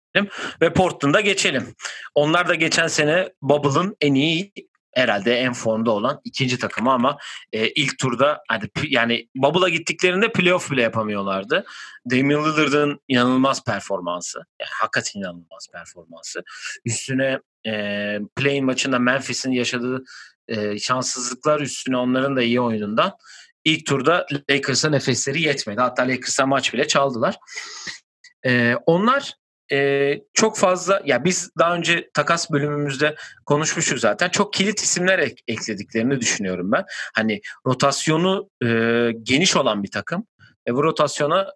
ve Portland'a geçelim. Onlar da geçen sene Bubble'ın en iyi, herhalde en formda olan ikinci takımı ama ilk turda yani Bubble'a gittiklerinde playoff bile yapamıyorlardı. Damian Lillard'ın inanılmaz performansı, yani hakikaten inanılmaz performansı. Üstüne play-in maçında Memphis'in yaşadığı şanssızlıklar üstüne onların da iyi oyunundan ilk turda Lakers'a nefesleri yetmedi. Hatta Lakers'a maç bile çaldılar. Onlar çok fazla, ya biz daha önce takas bölümümüzde konuşmuşuz zaten. Çok kilit isimler eklediklerini düşünüyorum ben. Hani rotasyonu geniş olan bir takım. Bu rotasyona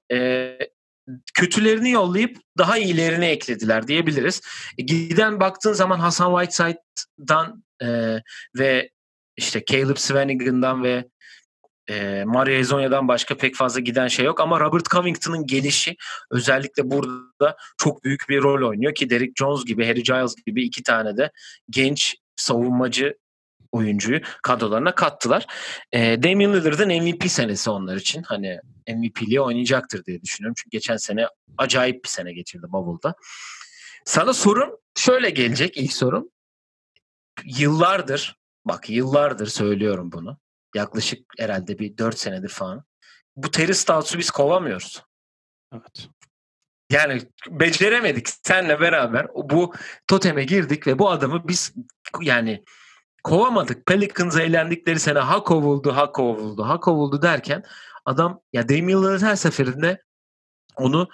kötülerini yollayıp daha iyilerini eklediler diyebiliriz. Giden baktığın zaman Hasan Whiteside'dan ve işte Caleb Swanigan'dan ve Mario Hezonya'dan başka pek fazla giden şey yok ama Robert Covington'ın gelişi özellikle burada çok büyük bir rol oynuyor ki Derrick Jones gibi, Harry Giles gibi iki tane de genç savunmacı oyuncuyu kadrolarına kattılar. Damian Lillard'ın MVP senesi onlar için. Hani MVP'liğe oynayacaktır diye düşünüyorum. Çünkü geçen sene acayip bir sene geçirdi Bubble'da. Sana sorum şöyle gelecek ilk sorum. Yıllardır söylüyorum bunu. Yaklaşık herhalde bir 4 senedir falan. Bu Terry Stotts'u biz kovamıyoruz. Evet. Yani beceremedik seninle beraber. Bu toteme girdik ve bu adamı biz yani kovamadık. Pelicans eğlendikleri sene ha kovuldu derken adam ya Damian Lillard her seferinde onu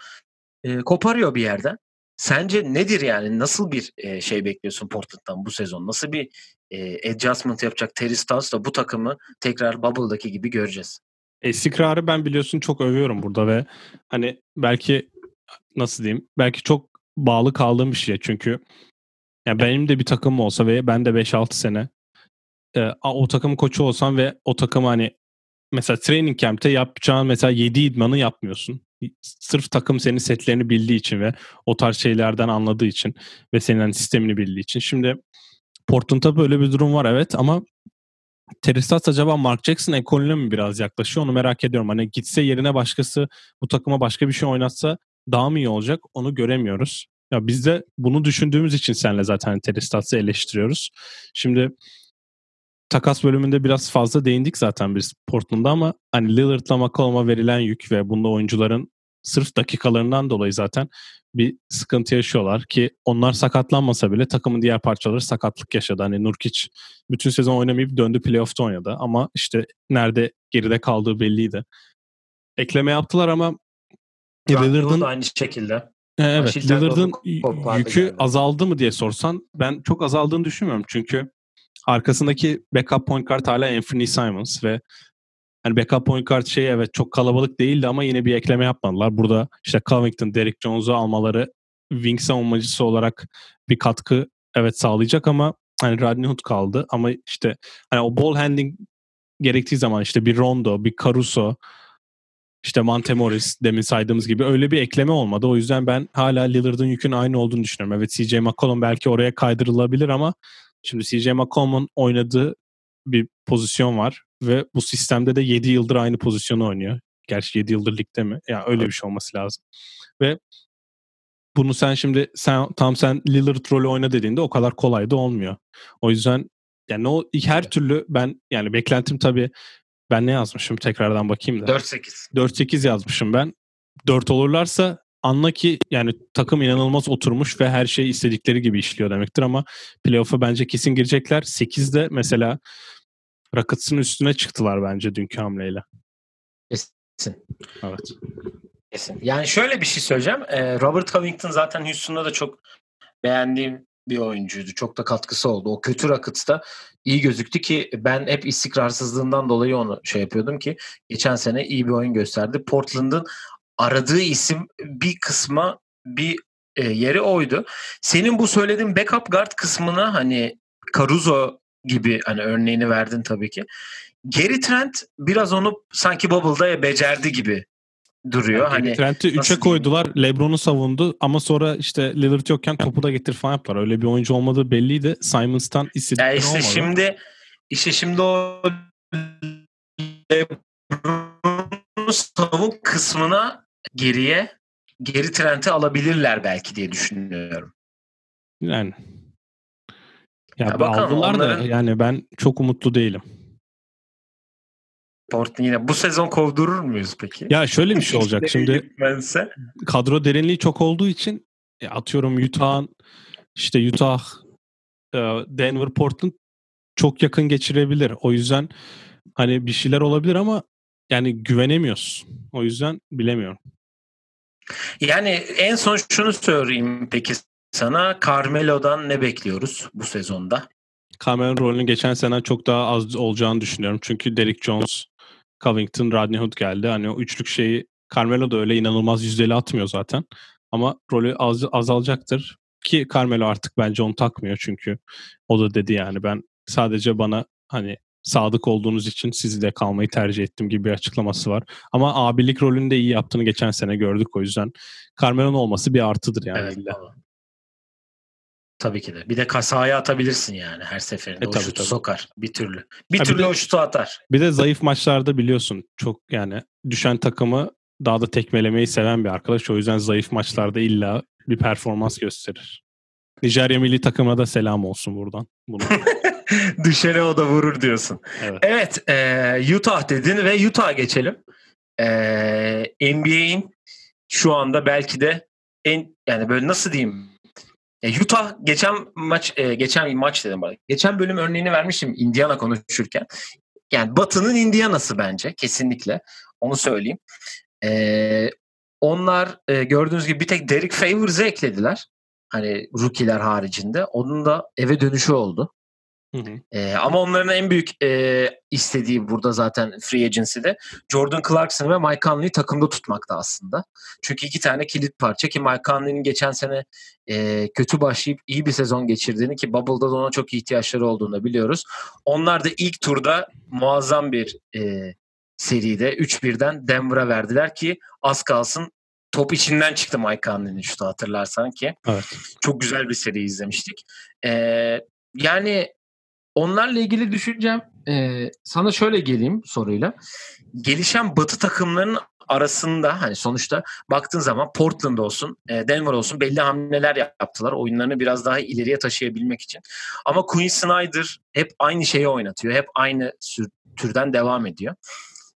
koparıyor bir yerden. Sence nedir yani? Nasıl bir şey bekliyorsun Portland'dan bu sezon? Nasıl bir adjustment yapacak Terry Stotts da bu takımı tekrar Bubble'daki gibi göreceğiz? İstikrarı ben biliyorsun çok övüyorum burada ve hani belki nasıl diyeyim? Belki çok bağlı kaldığım bir şey. Çünkü yani benim de bir takımım olsa ve ben de 5-6 sene o takımın koçu olsam ve o takım hani mesela training camp'te yapacağın mesela 7 idmanı yapmıyorsun. Sırf takım senin setlerini bildiği için ve o tarz şeylerden anladığı için ve senin hani sistemini bildiği için. Şimdi Portland'da böyle bir durum var evet ama Terry Stotts acaba Mark Jackson ekolüne mi biraz yaklaşıyor onu merak ediyorum. Hani gitse yerine başkası bu takıma başka bir şey oynatsa daha mı iyi olacak onu göremiyoruz. Ya biz de bunu düşündüğümüz için seninle zaten Terry Stotts'ı eleştiriyoruz. Şimdi takas bölümünde biraz fazla değindik zaten biz Portland'da ama hani Lillard'la McCollum'a verilen yük ve bunda oyuncuların sırf dakikalarından dolayı zaten bir sıkıntı yaşıyorlar ki onlar sakatlanmasa bile takımın diğer parçaları sakatlık yaşadı. Hani Nurkic bütün sezon oynamayıp döndü playoff'ta oynadı ama işte nerede geride kaldığı belliydi. Ekleme yaptılar ama Lillard'ın aynı şekilde. Evet, Lillard'ın yükü yani azaldı mı diye sorsan ben çok azaldığını düşünmüyorum çünkü arkasındaki backup point guard hala Anthony Simons ve hani backup point guard şeyi evet çok kalabalık değildi ama yine bir ekleme yapmadılar. Burada işte Covington, Derrick Jones'u almaları wing savunmacısı olarak bir katkı evet sağlayacak ama hani Rodney Hood kaldı ama işte hani o ball handling gerektiği zaman işte bir Rondo, bir Caruso, işte Monte Morris demin saydığımız gibi öyle bir ekleme olmadı. O yüzden ben hala Lillard'ın yükün aynı olduğunu düşünüyorum. Evet CJ McCollum belki oraya kaydırılabilir ama şimdi CJ McCollum'un oynadığı bir pozisyon var ve bu sistemde de 7 yıldır aynı pozisyonu oynuyor. Gerçi 7 yıldır ligde mi? Yani öyle bir şey olması lazım. Ve bunu sen şimdi sen Lillard rolü oyna dediğinde o kadar kolay da olmuyor. O yüzden yani o her türlü ben yani beklentim tabii ben ne yazmışım tekrardan bakayım da. 4-8 yazmışım ben. 4 olurlarsa anla ki yani takım inanılmaz oturmuş ve her şey istedikleri gibi işliyor demektir ama playoff'a bence kesin girecekler. 8'de mesela Rockets'ın üstüne çıktılar bence dünkü hamleyle. Kesin. Evet. Kesin. Yani şöyle bir şey söyleyeceğim. Robert Covington zaten Houston'da da çok beğendiğim bir oyuncuydu. Çok da katkısı oldu. O kötü Rockets'ta iyi gözüktü ki ben hep istikrarsızlığından dolayı onu şey yapıyordum ki geçen sene iyi bir oyun gösterdi. Portland'ın aradığı isim bir kısma bir yeri oydu. Senin bu söylediğin backup guard kısmına hani Caruso gibi hani örneğini verdin tabii ki. Gary Trent biraz onu sanki Bubble'da becerdi gibi duruyor. Yani hani Trent'i 3'e koydular. LeBron'u savundu ama sonra işte Lillard yokken topu da getir falan yaptılar. Öyle bir oyuncu olmadığı belliydi. Simons'tan istedikleri işte olmadı. Şimdi o LeBron'u savun kısmına geri Trent'i alabilirler belki diye düşünüyorum. Yani ya bakalım, aldılar onların... da yani ben çok umutlu değilim. Portland yine bu sezon kovdurur muyuz peki? Ya şöyle bir şey olacak şimdi. Kadro derinliği çok olduğu için atıyorum Utah, Denver, Portland çok yakın geçirebilir. O yüzden hani bir şeyler olabilir ama yani güvenemiyoruz. O yüzden bilemiyorum. Yani en son şunu söyleyeyim peki sana. Carmelo'dan ne bekliyoruz bu sezonda? Carmelo'nun rolünün geçen sene çok daha az olacağını düşünüyorum. Çünkü Derrick Jones, Covington, Rodney Hood geldi. Hani o üçlük şeyi Carmelo da öyle inanılmaz yüzdeli atmıyor zaten. Ama rolü azalacaktır. Ki Carmelo artık bence onu takmıyor çünkü. O da dedi yani ben sadece bana hani sadık olduğunuz için sizi de kalmayı tercih ettim gibi bir açıklaması var. Ama abilik rolünü de iyi yaptığını geçen sene gördük o yüzden. Carmelo'nun olması bir artıdır yani. Evet, tamam. Tabii ki de. Bir de kasaya atabilirsin yani her seferinde. O şutu sokar. Bir türlü. Bir türlü o şutu atar. Bir de zayıf maçlarda biliyorsun çok yani düşen takımı daha da tekmelemeyi seven bir arkadaş. O yüzden zayıf maçlarda illa bir performans gösterir. Nijerya milli takımına da selam olsun buradan. Düşene o da vurur diyorsun. Evet. Utah dedin ve Utah'a geçelim. NBA'in şu anda belki de en yani böyle nasıl diyeyim Utah geçen bölüm örneğini vermiştim Indiana konuşurken. Yani Batı'nın Indiana'sı bence kesinlikle. Onu söyleyeyim. Onlar gördüğünüz gibi bir tek Derek Favors'ı eklediler. Hani rookie'ler haricinde. Onun da eve dönüşü oldu. Hı hı. Ama onların en büyük istediği burada zaten free agency'de Jordan Clarkson ve Mike Conley'i takımda tutmakta aslında. Çünkü iki tane kilit parça ki Mike Conley'nin geçen sene kötü başlayıp iyi bir sezon geçirdiğini ki Bubble'da da ona çok ihtiyaçları olduğunu biliyoruz. Onlar da ilk turda muazzam bir seride 3-1'den Denver'a verdiler ki az kalsın top içinden çıktı Mike Conley'nin şutu hatırlarsan ki. Evet. Çok güzel bir seri izlemiştik. Yani onlarla ilgili düşüneceğim. Sana şöyle geleyim soruyla. Gelişen Batı takımlarının arasında hani sonuçta baktığın zaman Portland olsun, Denver olsun belli hamleler yaptılar. Oyunlarını biraz daha ileriye taşıyabilmek için. Ama Quinn Snyder hep aynı şeyi oynatıyor. Hep aynı türden devam ediyor.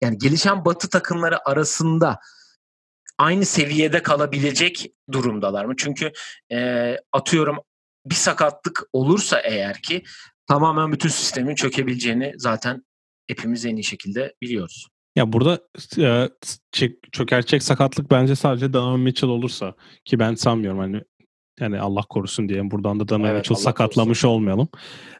Yani gelişen Batı takımları arasında aynı seviyede kalabilecek durumdalar mı? Çünkü atıyorum bir sakatlık olursa eğer ki tamamen bütün sistemin çökebileceğini zaten hepimiz en iyi şekilde biliyoruz. Ya burada çökerçek sakatlık bence sadece Donovan Mitchell olursa ki ben sanmıyorum hani yani Allah korusun diyelim buradan da Donovan Mitchell sakatlamış olmayalım.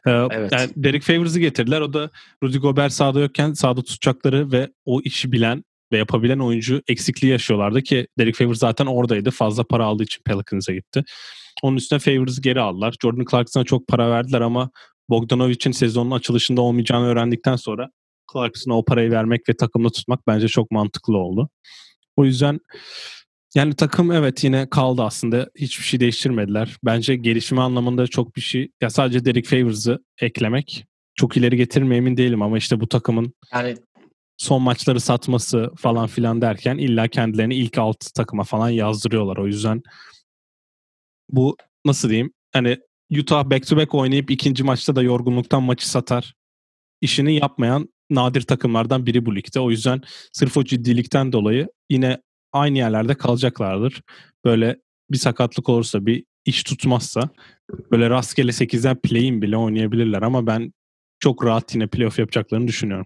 Yani Derek Favors'ı getirdiler. O da Rudy Gobert sahada yokken sahada tutacakları ve o işi bilen ve yapabilen oyuncu eksikliği yaşıyorlardı ki Derek Favors zaten oradaydı. Fazla para aldığı için Pelicans'a gitti. Onun üstüne Favors'ı geri aldılar. Jordan Clarkson'a çok para verdiler ama Bogdanovic'in sezonun açılışında olmayacağını öğrendikten sonra Clarkson'a o parayı vermek ve takımda tutmak bence çok mantıklı oldu. O yüzden yani takım evet yine kaldı aslında. Hiçbir şey değiştirmediler. Bence gelişme anlamında çok bir şey. Ya sadece Derek Favors'ı eklemek çok ileri getirmeye emin değilim ama işte bu takımın yani son maçları satması falan filan derken illa kendilerini ilk 6 takıma falan yazdırıyorlar. O yüzden bu nasıl diyeyim? Hani Utah back to back oynayıp ikinci maçta da yorgunluktan maçı satar. İşini yapmayan nadir takımlardan biri bu ligde. O yüzden sırf o ciddilikten dolayı yine aynı yerlerde kalacaklardır. Böyle bir sakatlık olursa, bir iş tutmazsa böyle rastgele 8'den play-in bile oynayabilirler ama ben çok rahat yine playoff yapacaklarını düşünüyorum.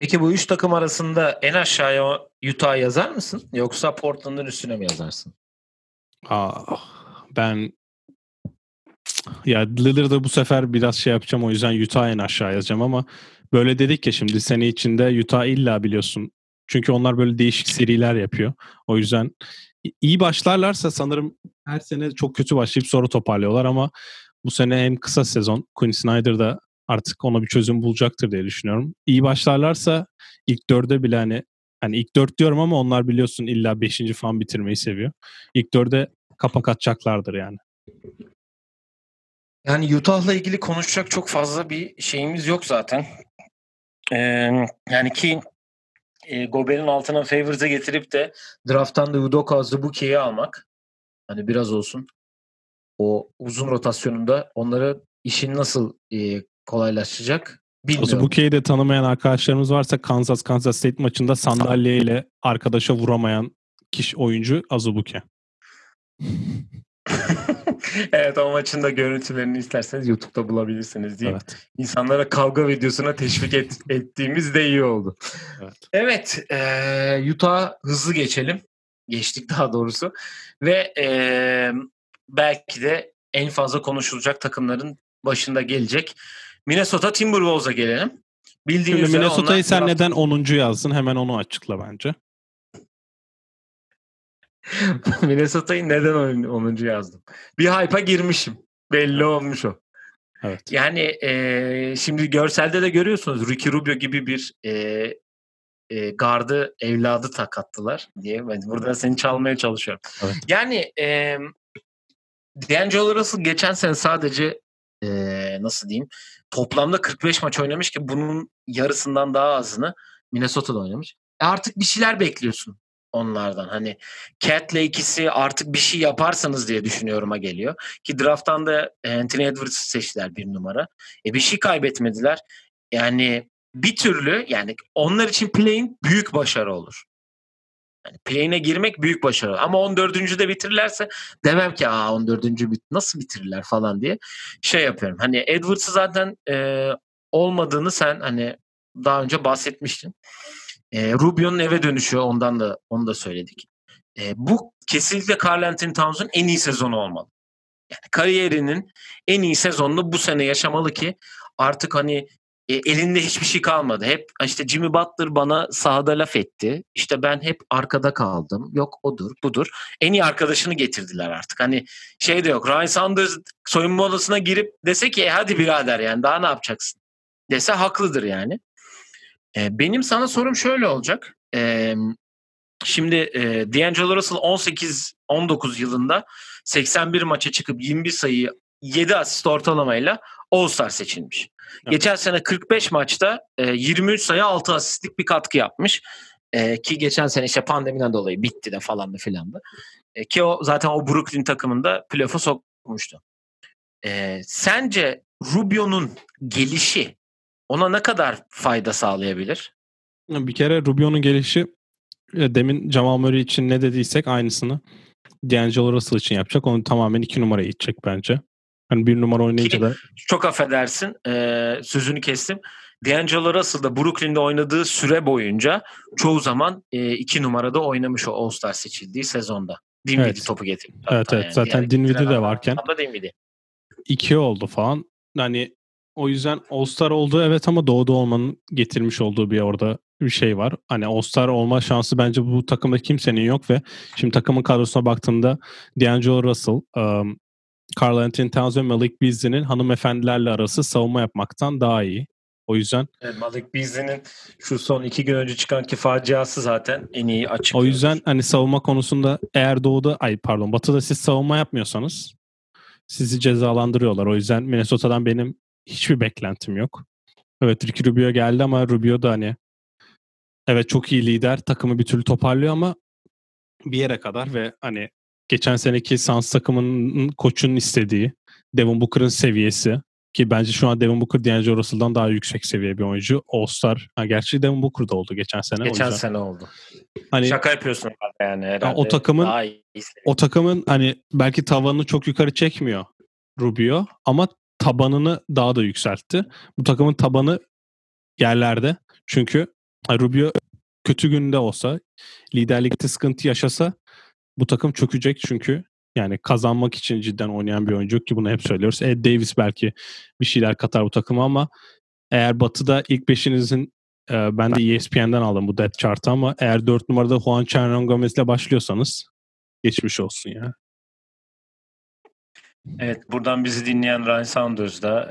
Peki bu 3 takım arasında en aşağıya Utah yazar mısın? Yoksa Portland'ın üstüne mi yazarsın? Ben ya Lillard'ı bu sefer biraz şey yapacağım, o yüzden Utah en aşağı yazacağım ama böyle dedik ya şimdi sene içinde Utah illa biliyorsun. Çünkü onlar böyle değişik seriler yapıyor. O yüzden iyi başlarlarsa sanırım her sene çok kötü başlayıp sonra toparlıyorlar ama bu sene hem kısa sezon, Quinn Snyder da artık ona bir çözüm bulacaktır diye düşünüyorum. İyi başlarlarsa ilk dörde bile hani ilk dört diyorum ama onlar biliyorsun illa 5. falan bitirmeyi seviyor. İlk dörde kapak atacaklardır yani. Yani Utah'la ilgili konuşacak çok fazla bir şeyimiz yok zaten. Yani ki Gobert'in altına Favors'a getirip de draft'tan da Udoka Zubuki'yi almak. Hani biraz olsun o uzun rotasyonunda onları işin nasıl kolaylaştıracak bilmiyorum. Zubuki'yi de tanımayan arkadaşlarımız varsa Kansas State maçında sandalyeyle arkadaşa vuramayan kişi oyuncu Azubuki. Evet, o maçın da görüntülerini isterseniz YouTube'da bulabilirsiniz diye. Evet. İnsanlara kavga videosuna teşvik ettiğimiz de iyi oldu. Evet, Utah hızlı geçtik daha doğrusu ve belki de en fazla konuşulacak takımların başında gelecek Minnesota Timberwolves'a gelelim. Bildiğiniz Minnesota'yı sen neden 10. yazdın? Hemen onu açıkla bence. Minnesota'yı neden 10. yazdım? Bir hype'a girmişim. Belli olmuş o. Evet. Yani şimdi görselde de görüyorsunuz Ricky Rubio gibi bir gardı evladı takattılar diye. Ben burada seni çalmaya çalışıyorum. Evet. Yani D'Angelo Russell geçen sene sadece nasıl diyeyim toplamda 45 maç oynamış ki bunun yarısından daha azını Minnesota'da oynamış. Artık bir şeyler bekliyorsun onlardan. Hani Cat'le ikisi artık bir şey yaparsanız diye düşünüyorum'a geliyor. Ki draft'tan da Anthony Edwards'ı seçtiler 1 numara. Bir şey kaybetmediler. Yani bir türlü yani onlar için play'in büyük başarı olur. Yani play'ine girmek büyük başarı. Ama 14. de bitirirlerse demem ki 14. nasıl bitirirler falan diye şey yapıyorum. Hani Edwards'ı zaten olmadığını sen hani daha önce bahsetmiştin. Rubio'nun eve dönüşü onu da söyledik. Bu kesinlikle Karl Anthony Towns'un en iyi sezonu olmalı. Yani kariyerinin en iyi sezonunu bu sene yaşamalı ki artık hani elinde hiçbir şey kalmadı. Hep işte Jimmy Butler bana sahada laf etti. İşte ben hep arkada kaldım. Yok odur budur. En iyi arkadaşını getirdiler artık. Hani şey de yok. Ryan Sanders soyunma odasına girip dese ki hadi birader yani daha ne yapacaksın dese haklıdır yani. Benim sana sorum şöyle olacak. Şimdi D'Angelo Russell 18-19 yılında 81 maça çıkıp 21 sayı 7 asist ortalamayla All-Star seçilmiş. Evet. Geçen sene 45 maçta 23 sayı 6 asistlik bir katkı yapmış. Ki geçen sene işte pandemiden dolayı bitti de falan da filan da. Ki o zaten o Brooklyn takımında playoff'a sokmuştu. Sence Rubio'nun gelişi ona ne kadar fayda sağlayabilir? Bir kere Rubio'nun gelişi demin Jamal Murray için ne dediysek aynısını D'Angelo Russell için yapacak. Onu tamamen 2 numaraya gidecek bence. Hani 1 numara oynayınca da... Çok affedersin sözünü kestim. D'Angelo Russell da Brooklyn'de oynadığı süre boyunca çoğu zaman 2 numarada oynamış o All-Star seçildiği sezonda. Dinwiddie evet. Topu getirdi. Evet yani. Zaten Dinwiddie de varken 2 oldu falan. Hani o yüzden All-Star oldu evet ama Doğu'da olmanın getirmiş olduğu bir orada bir şey var. Hani All-Star olma şansı bence bu takımda kimsenin yok ve şimdi takımın kadrosuna baktığımda D'Angelo Russell, Carl Anthony Towns ve Malik Beasley'nin hanımefendilerle arası savunma yapmaktan daha iyi. O yüzden... Evet, Malik Beasley'nin şu son 2 gün önce çıkanki faciası zaten en iyi açık. O yüzden hani savunma konusunda eğer Batı'da siz savunma yapmıyorsanız sizi cezalandırıyorlar. O yüzden Minnesota'dan benim hiçbir beklentim yok. Evet Ricky Rubio geldi ama Rubio da hani evet çok iyi lider. Takımı bir türlü toparlıyor ama bir yere kadar ve hani geçen seneki Suns takımının koçunun istediği Devin Booker'ın seviyesi, ki bence şu an Devin Booker D'Angelo Russell'dan daha yüksek seviye bir oyuncu. All-Star. Ha, gerçi Devin Booker da oldu geçen sene. Geçen sene oldu. Hani, şaka yapıyorsun yani. Herhalde o takımın hani belki tavanını çok yukarı çekmiyor Rubio ama tabanını daha da yükseltti. Bu takımın tabanı yerlerde. Çünkü Rubio kötü günde olsa, liderlikte sıkıntı yaşasa bu takım çökecek çünkü yani kazanmak için cidden oynayan bir oyuncu ki bunu hep söylüyoruz. Ed Davis belki bir şeyler katar bu takıma ama eğer Batı'da ilk beşinizin ben de ESPN'den aldım bu depth chart'ı ama eğer 4 numarada Juan Hernan Gomez'le başlıyorsanız geçmiş olsun ya. Evet, buradan bizi dinleyen Ryan Saunders'da,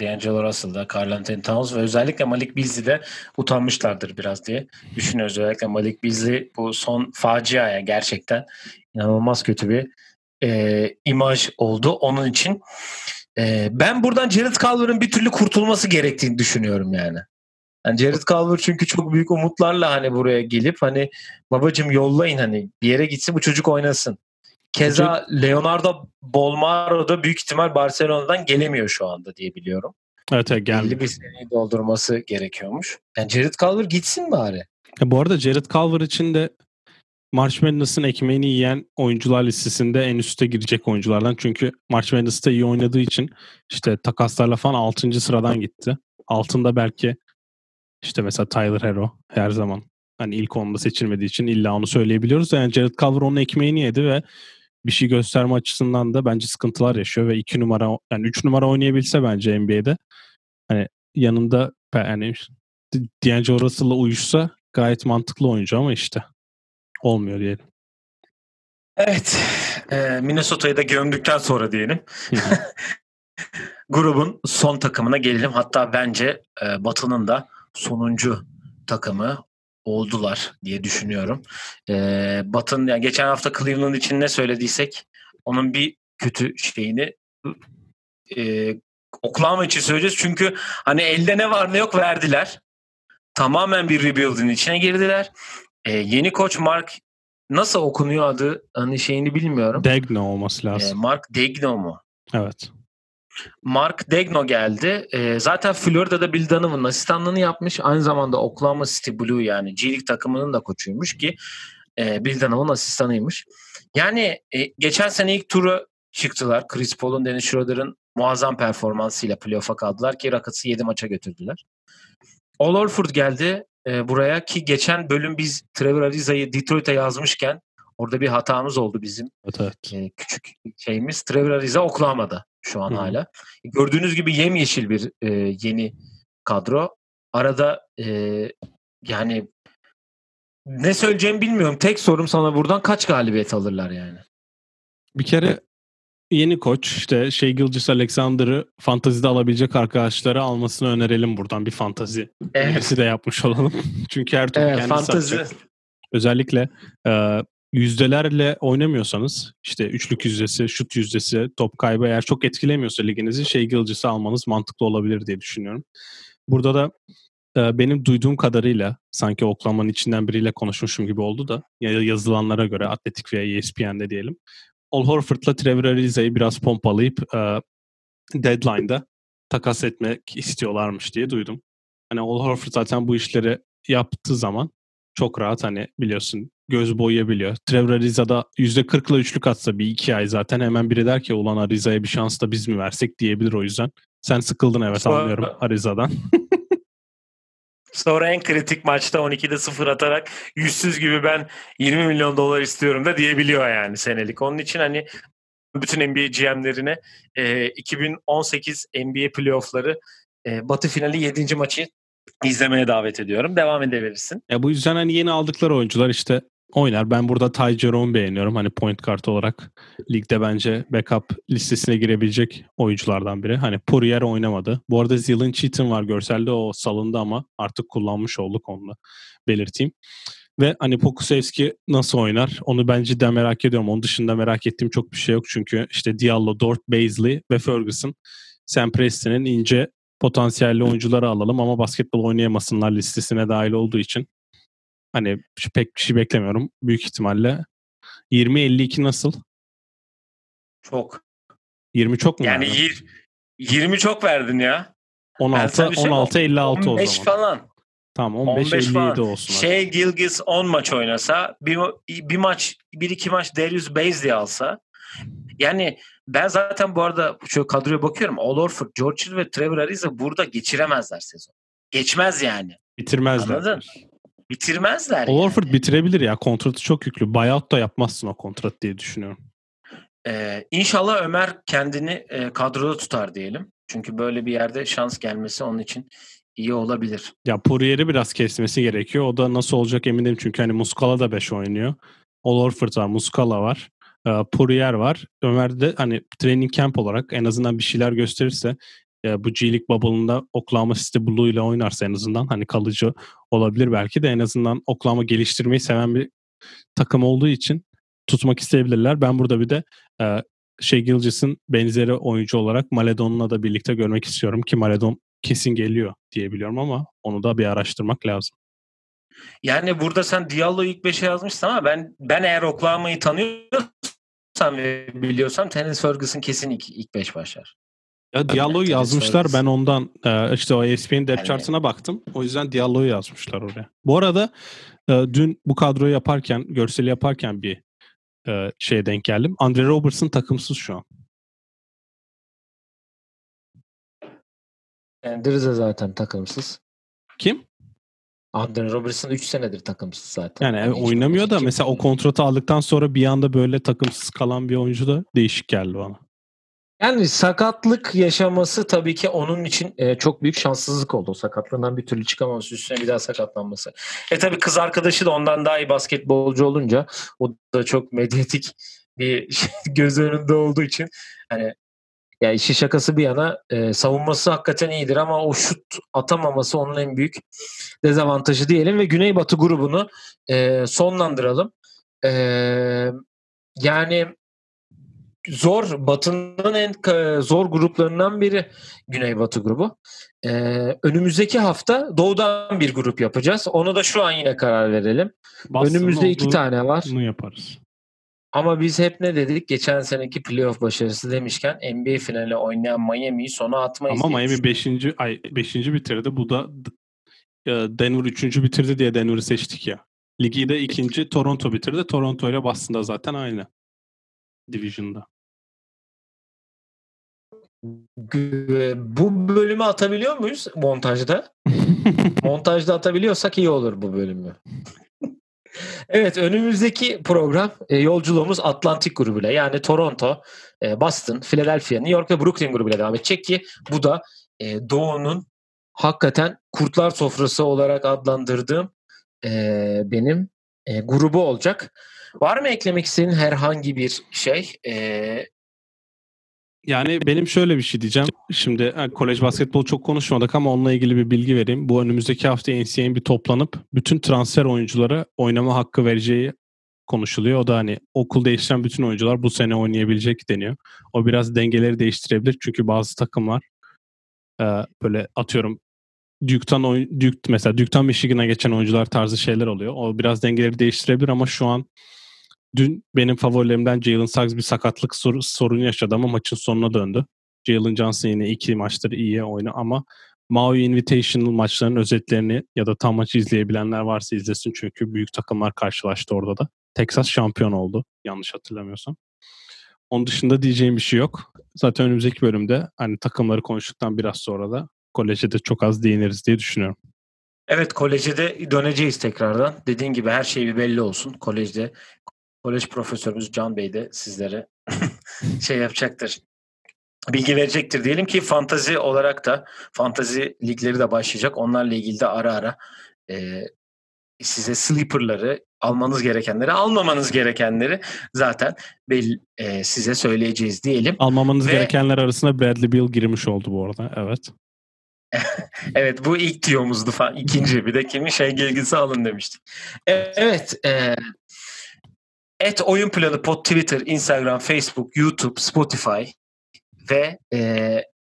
D'Angelo Russell'da, Karl Anthony Towns ve özellikle Malik Beasley'de utanmışlardır biraz diye düşünüyoruz. Özellikle Malik Beasley bu son faciaya gerçekten inanılmaz kötü bir imaj oldu onun için. Ben buradan Jared Culver'ın bir türlü kurtulması gerektiğini düşünüyorum yani. Yani Jared Culver çünkü çok büyük umutlarla hani buraya gelip hani babacım yollayın hani bir yere gitsin bu çocuk oynasın. Keza Leonardo Bolmaro da büyük ihtimal Barcelona'dan gelemiyor şu anda diye biliyorum. Evet, gelmiyor. Belli bir seneyi doldurması gerekiyormuş. Yani Jared Culver gitsin bari. Bu arada Jared Culver için de March Madness'ın ekmeğini yiyen oyuncular listesinde en üste girecek oyunculardan. Çünkü March Madness'ta iyi oynadığı için işte takaslarla falan 6. sıradan gitti. Altında belki işte mesela Tyler Hero her zaman. Hani ilk onda seçilmediği için illa onu söyleyebiliyoruz. Yani Jared Culver onun ekmeğini yedi ve bir şey gösterme açısından da bence sıkıntılar yaşıyor ve 2 numara yani 3 numara oynayabilse bence NBA'de hani yanında yani D'Angelo Russell'la uyuşsa gayet mantıklı oyuncu ama işte olmuyor diyelim. Evet. Minnesota'yı da gömdükten sonra diyelim. Grubun son takımına gelelim. Hatta bence Batı'nın da sonuncu takımı oldular diye düşünüyorum. Batın yani geçen hafta Cleveland için ne söylediysek onun bir kötü şeyini Oklahoma için söyleyeceğiz. Çünkü hani elde ne var ne yok verdiler. Tamamen bir rebuild'in içine girdiler. Yeni koç Mark nasıl okunuyor adı? Hani şeyini bilmiyorum. Degno olması lazım. Mark Degno mu? Evet. Mark Degno geldi. Zaten Florida'da Bill Donovan'ın asistanlığını yapmış. Aynı zamanda Oklahoma City Blue yani G League takımının da koçuymuş ki Bill Donovan'ın asistanıymış. Yani geçen sene ilk tura çıktılar. Chris Paul'un, Dennis Schroeder'ın muazzam performansıyla playoff'a kaldılar ki Rockets'ı 7 maça götürdüler. Al Horford geldi buraya ki geçen bölüm biz Trevor Ariza'yı Detroit'e yazmışken orada bir hatamız oldu bizim. Evet. Küçük şeyimiz. Trevor Ariza Oklahoma'da şu an hala. Gördüğünüz gibi yemyeşil bir yeni kadro. Arada yani ne söyleyeceğimi bilmiyorum. Tek sorum sana buradan kaç galibiyet alırlar yani? Bir kere yeni koç işte Gilgeous-Alexander'ı fantazide alabilecek arkadaşları almasını önerelim buradan. Bir fantazi önerisi de yapmış olalım. Çünkü her türlü kendisi atacak. Özellikle yüzdelerle oynamıyorsanız işte üçlük yüzdesi, şut yüzdesi, top kaybı eğer çok etkilemiyorsa liginizi Gilgeous'u almanız mantıklı olabilir diye düşünüyorum. Burada da benim duyduğum kadarıyla sanki Oklahoma'nın içinden biriyle konuşmuşum gibi oldu da yazılanlara göre Atletik veya ESPN'de diyelim. Al Horford'la Trevor Ariza'yı biraz pompalayıp deadline'da takas etmek istiyorlarmış diye duydum. Hani Al Horford zaten bu işleri yaptığı zaman çok rahat hani biliyorsun göz boyayabiliyor. Trevor Ariza'da %40'la üçlük atsa bir 2 ay zaten hemen biri der ki ulan Ariza'ya bir şans da biz mi versek diyebilir o yüzden. Sen sıkıldın anlıyorum Ariza'dan. Sonra en kritik maçta 12'de 0 atarak yüzsüz gibi ben $20 milyon istiyorum da diyebiliyor yani senelik. Onun için hani bütün NBA GM'lerine 2018 NBA playoff'ları Batı finali 7. maçı izlemeye davet ediyorum. Devam edebilirsin. Bu yüzden hani yeni aldıkları oyuncular işte oynar. Ben burada Ty Jerome'u beğeniyorum. Hani point guard olarak ligde bence backup listesine girebilecek oyunculardan biri. Hani Poirier oynamadı. Bu arada Jalen Cheatham var görselde o salındı ama artık kullanmış olduk onu da belirteyim. Ve hani Pokusevski nasıl oynar? Onu ben cidden merak ediyorum. Onun dışında merak ettiğim çok bir şey yok. Çünkü işte Diallo, Dort, Bazley ve Ferguson Sam Presti'nin ince potansiyelli oyuncuları alalım ama basketbol oynayamasınlar listesine dahil olduğu için hani pek bir şey beklemiyorum. Büyük ihtimalle 20-52 nasıl? Çok. 20 çok mu? Yani 20 çok verdin ya. 16-56 o zaman. 15 falan. Tamam 15-57 olsun. Shai Gilgeous 10 maç oynasa, bir maç, 1-2 maç Darius Bazley alsa. Yani ben zaten bu arada şu kadroya bakıyorum. Al Horford, George Hill ve Trevor Ariza burada geçiremezler sezon. Geçmez yani. Bitirmezler. Anladın? Bitirmezler. Al Horford yani bitirebilir ya. Kontratı çok yüklü. Buyout da yapmazsın o kontrat diye düşünüyorum. İnşallah Ömer kendini kadroda tutar diyelim. Çünkü böyle bir yerde şans gelmesi onun için iyi olabilir. Ya Poirier'i biraz kesmesi gerekiyor. O da nasıl olacak emin değilim. Çünkü hani Muscala da 5 oynuyor. Al Horford var, Muscala var. Poirier var. Ömer de hani training camp olarak en azından bir şeyler gösterirse, bu G League Bubble'ında Oklahoma City Blue ile oynarsa en azından hani kalıcı olabilir belki de, en azından Oklahoma geliştirmeyi seven bir takım olduğu için tutmak isteyebilirler. Ben burada bir de Shai Gilgeous'un benzeri oyuncu olarak Maledon'la da birlikte görmek istiyorum ki Maledon kesin geliyor diye biliyorum ama onu da bir araştırmak lazım. Yani burada sen Diallo'yu ilk 5'e yazmışsın ama ben eğer Oklahoma'yı tanıyorsam ve biliyorsam Terence Ferguson kesin ilk 5 başlar. Ya Diallo'yu yazmışlar. Ben ondan işte o ESPN'in depth chart'ına baktım. O yüzden Diallo'yu yazmışlar oraya. Bu arada dün bu kadroyu yaparken, görseli yaparken bir şeye denk geldim. Andre Robertson takımsız şu an. Andrews'a zaten takımsız. Kim? Andre Robertson 3 senedir takımsız zaten. Yani oynamıyor da mesela o kontratı aldıktan sonra bir anda böyle takımsız kalan bir oyuncu da değişik geldi bana. Yani sakatlık yaşaması tabii ki onun için çok büyük şanssızlık oldu. O sakatlığından bir türlü çıkamaması, üstüne bir daha sakatlanması. Tabii kız arkadaşı da ondan daha iyi basketbolcu olunca, o da çok medyatik bir şey, göz önünde olduğu için hani ya işi şakası bir yana savunması hakikaten iyidir ama o şut atamaması onun en büyük dezavantajı diyelim ve Güneybatı grubunu sonlandıralım. Yani zor, Batı'nın en zor gruplarından biri Güneybatı grubu. Önümüzdeki hafta Doğu'dan bir grup yapacağız. Onu da şu an yine karar verelim. Boston önümüzde 2 tane var. Bunu yaparız. Ama biz hep ne dedik? Geçen seneki playoff başarısı demişken NBA finali oynayan Miami'yi sona atmayız. Ama Miami 5. bitirdi. Bu da Denver 3. bitirdi diye Denver'ı seçtik ya. Ligi de 2. Toronto bitirdi. Toronto ile Boston'da zaten aynı division'da. Bu bölümü atabiliyor muyuz montajda? Montajda atabiliyorsak iyi olur bu bölümü. Evet, önümüzdeki program yolculuğumuz Atlantik grubuyla, yani Toronto, Boston, Philadelphia, New York ve Brooklyn grubuyla devam edecek ki bu da Doğu'nun hakikaten kurtlar sofrası olarak adlandırdığım benim grubu olacak. Var mı eklemek istediğin herhangi bir şey? Yani benim şöyle bir şey diyeceğim. Şimdi kolej basketbolu çok konuşmadık ama onunla ilgili bir bilgi vereyim. Bu önümüzdeki hafta NCAA'nin bir toplanıp bütün transfer oyunculara oynama hakkı vereceği konuşuluyor. O da hani okul değiştiren bütün oyuncular bu sene oynayabilecek deniyor. O biraz dengeleri değiştirebilir. Çünkü bazı takımlar böyle atıyorum Duke'tan Michigan'a geçen oyuncular tarzı şeyler oluyor. O biraz dengeleri değiştirebilir ama şu an dün benim favorilerimden Jalen Suggs bir sakatlık sorunu yaşadı ama maçın sonuna döndü. Jalen Johnson yine 2 maçtır iyi oynuyor ama Maui Invitational maçlarının özetlerini ya da tam maçı izleyebilenler varsa izlesin çünkü büyük takımlar karşılaştı orada da. Texas şampiyon oldu yanlış hatırlamıyorsam. Onun dışında diyeceğim bir şey yok. Zaten önümüzdeki bölümde hani takımları konuştuktan biraz sonra da kolejde de çok az değiniriz diye düşünüyorum. Evet, kolejde döneceğiz tekrardan. Dediğin gibi her şey bir belli olsun. Kolej profesörümüz Can Bey de sizlere şey yapacaktır, bilgi verecektir diyelim ki fantazi olarak da fantazi ligleri de başlayacak. Onlarla ilgili de ara ara size sleeper'ları, almanız gerekenleri, almamanız gerekenleri zaten size söyleyeceğiz diyelim. Almamanız gerekenler arasında Bradley Beal girmiş oldu bu arada. Evet. Evet, bu ilk tiyomuzdu falan. İkinci bir de kimin Shai Gilgeous'u alın demiştik. Evet. Oyun Planı Pod Twitter, Instagram, Facebook, YouTube, Spotify ve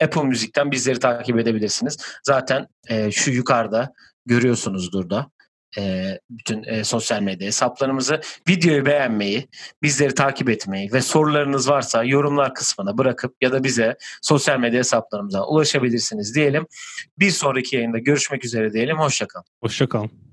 Apple Müzik'ten bizleri takip edebilirsiniz. Zaten şu yukarıda görüyorsunuzdur da bütün sosyal medya hesaplarımızı, videoyu beğenmeyi, bizleri takip etmeyi ve sorularınız varsa yorumlar kısmına bırakıp ya da bize sosyal medya hesaplarımıza ulaşabilirsiniz diyelim. Bir sonraki yayında görüşmek üzere diyelim. Hoşça kalın. Hoşça kalın.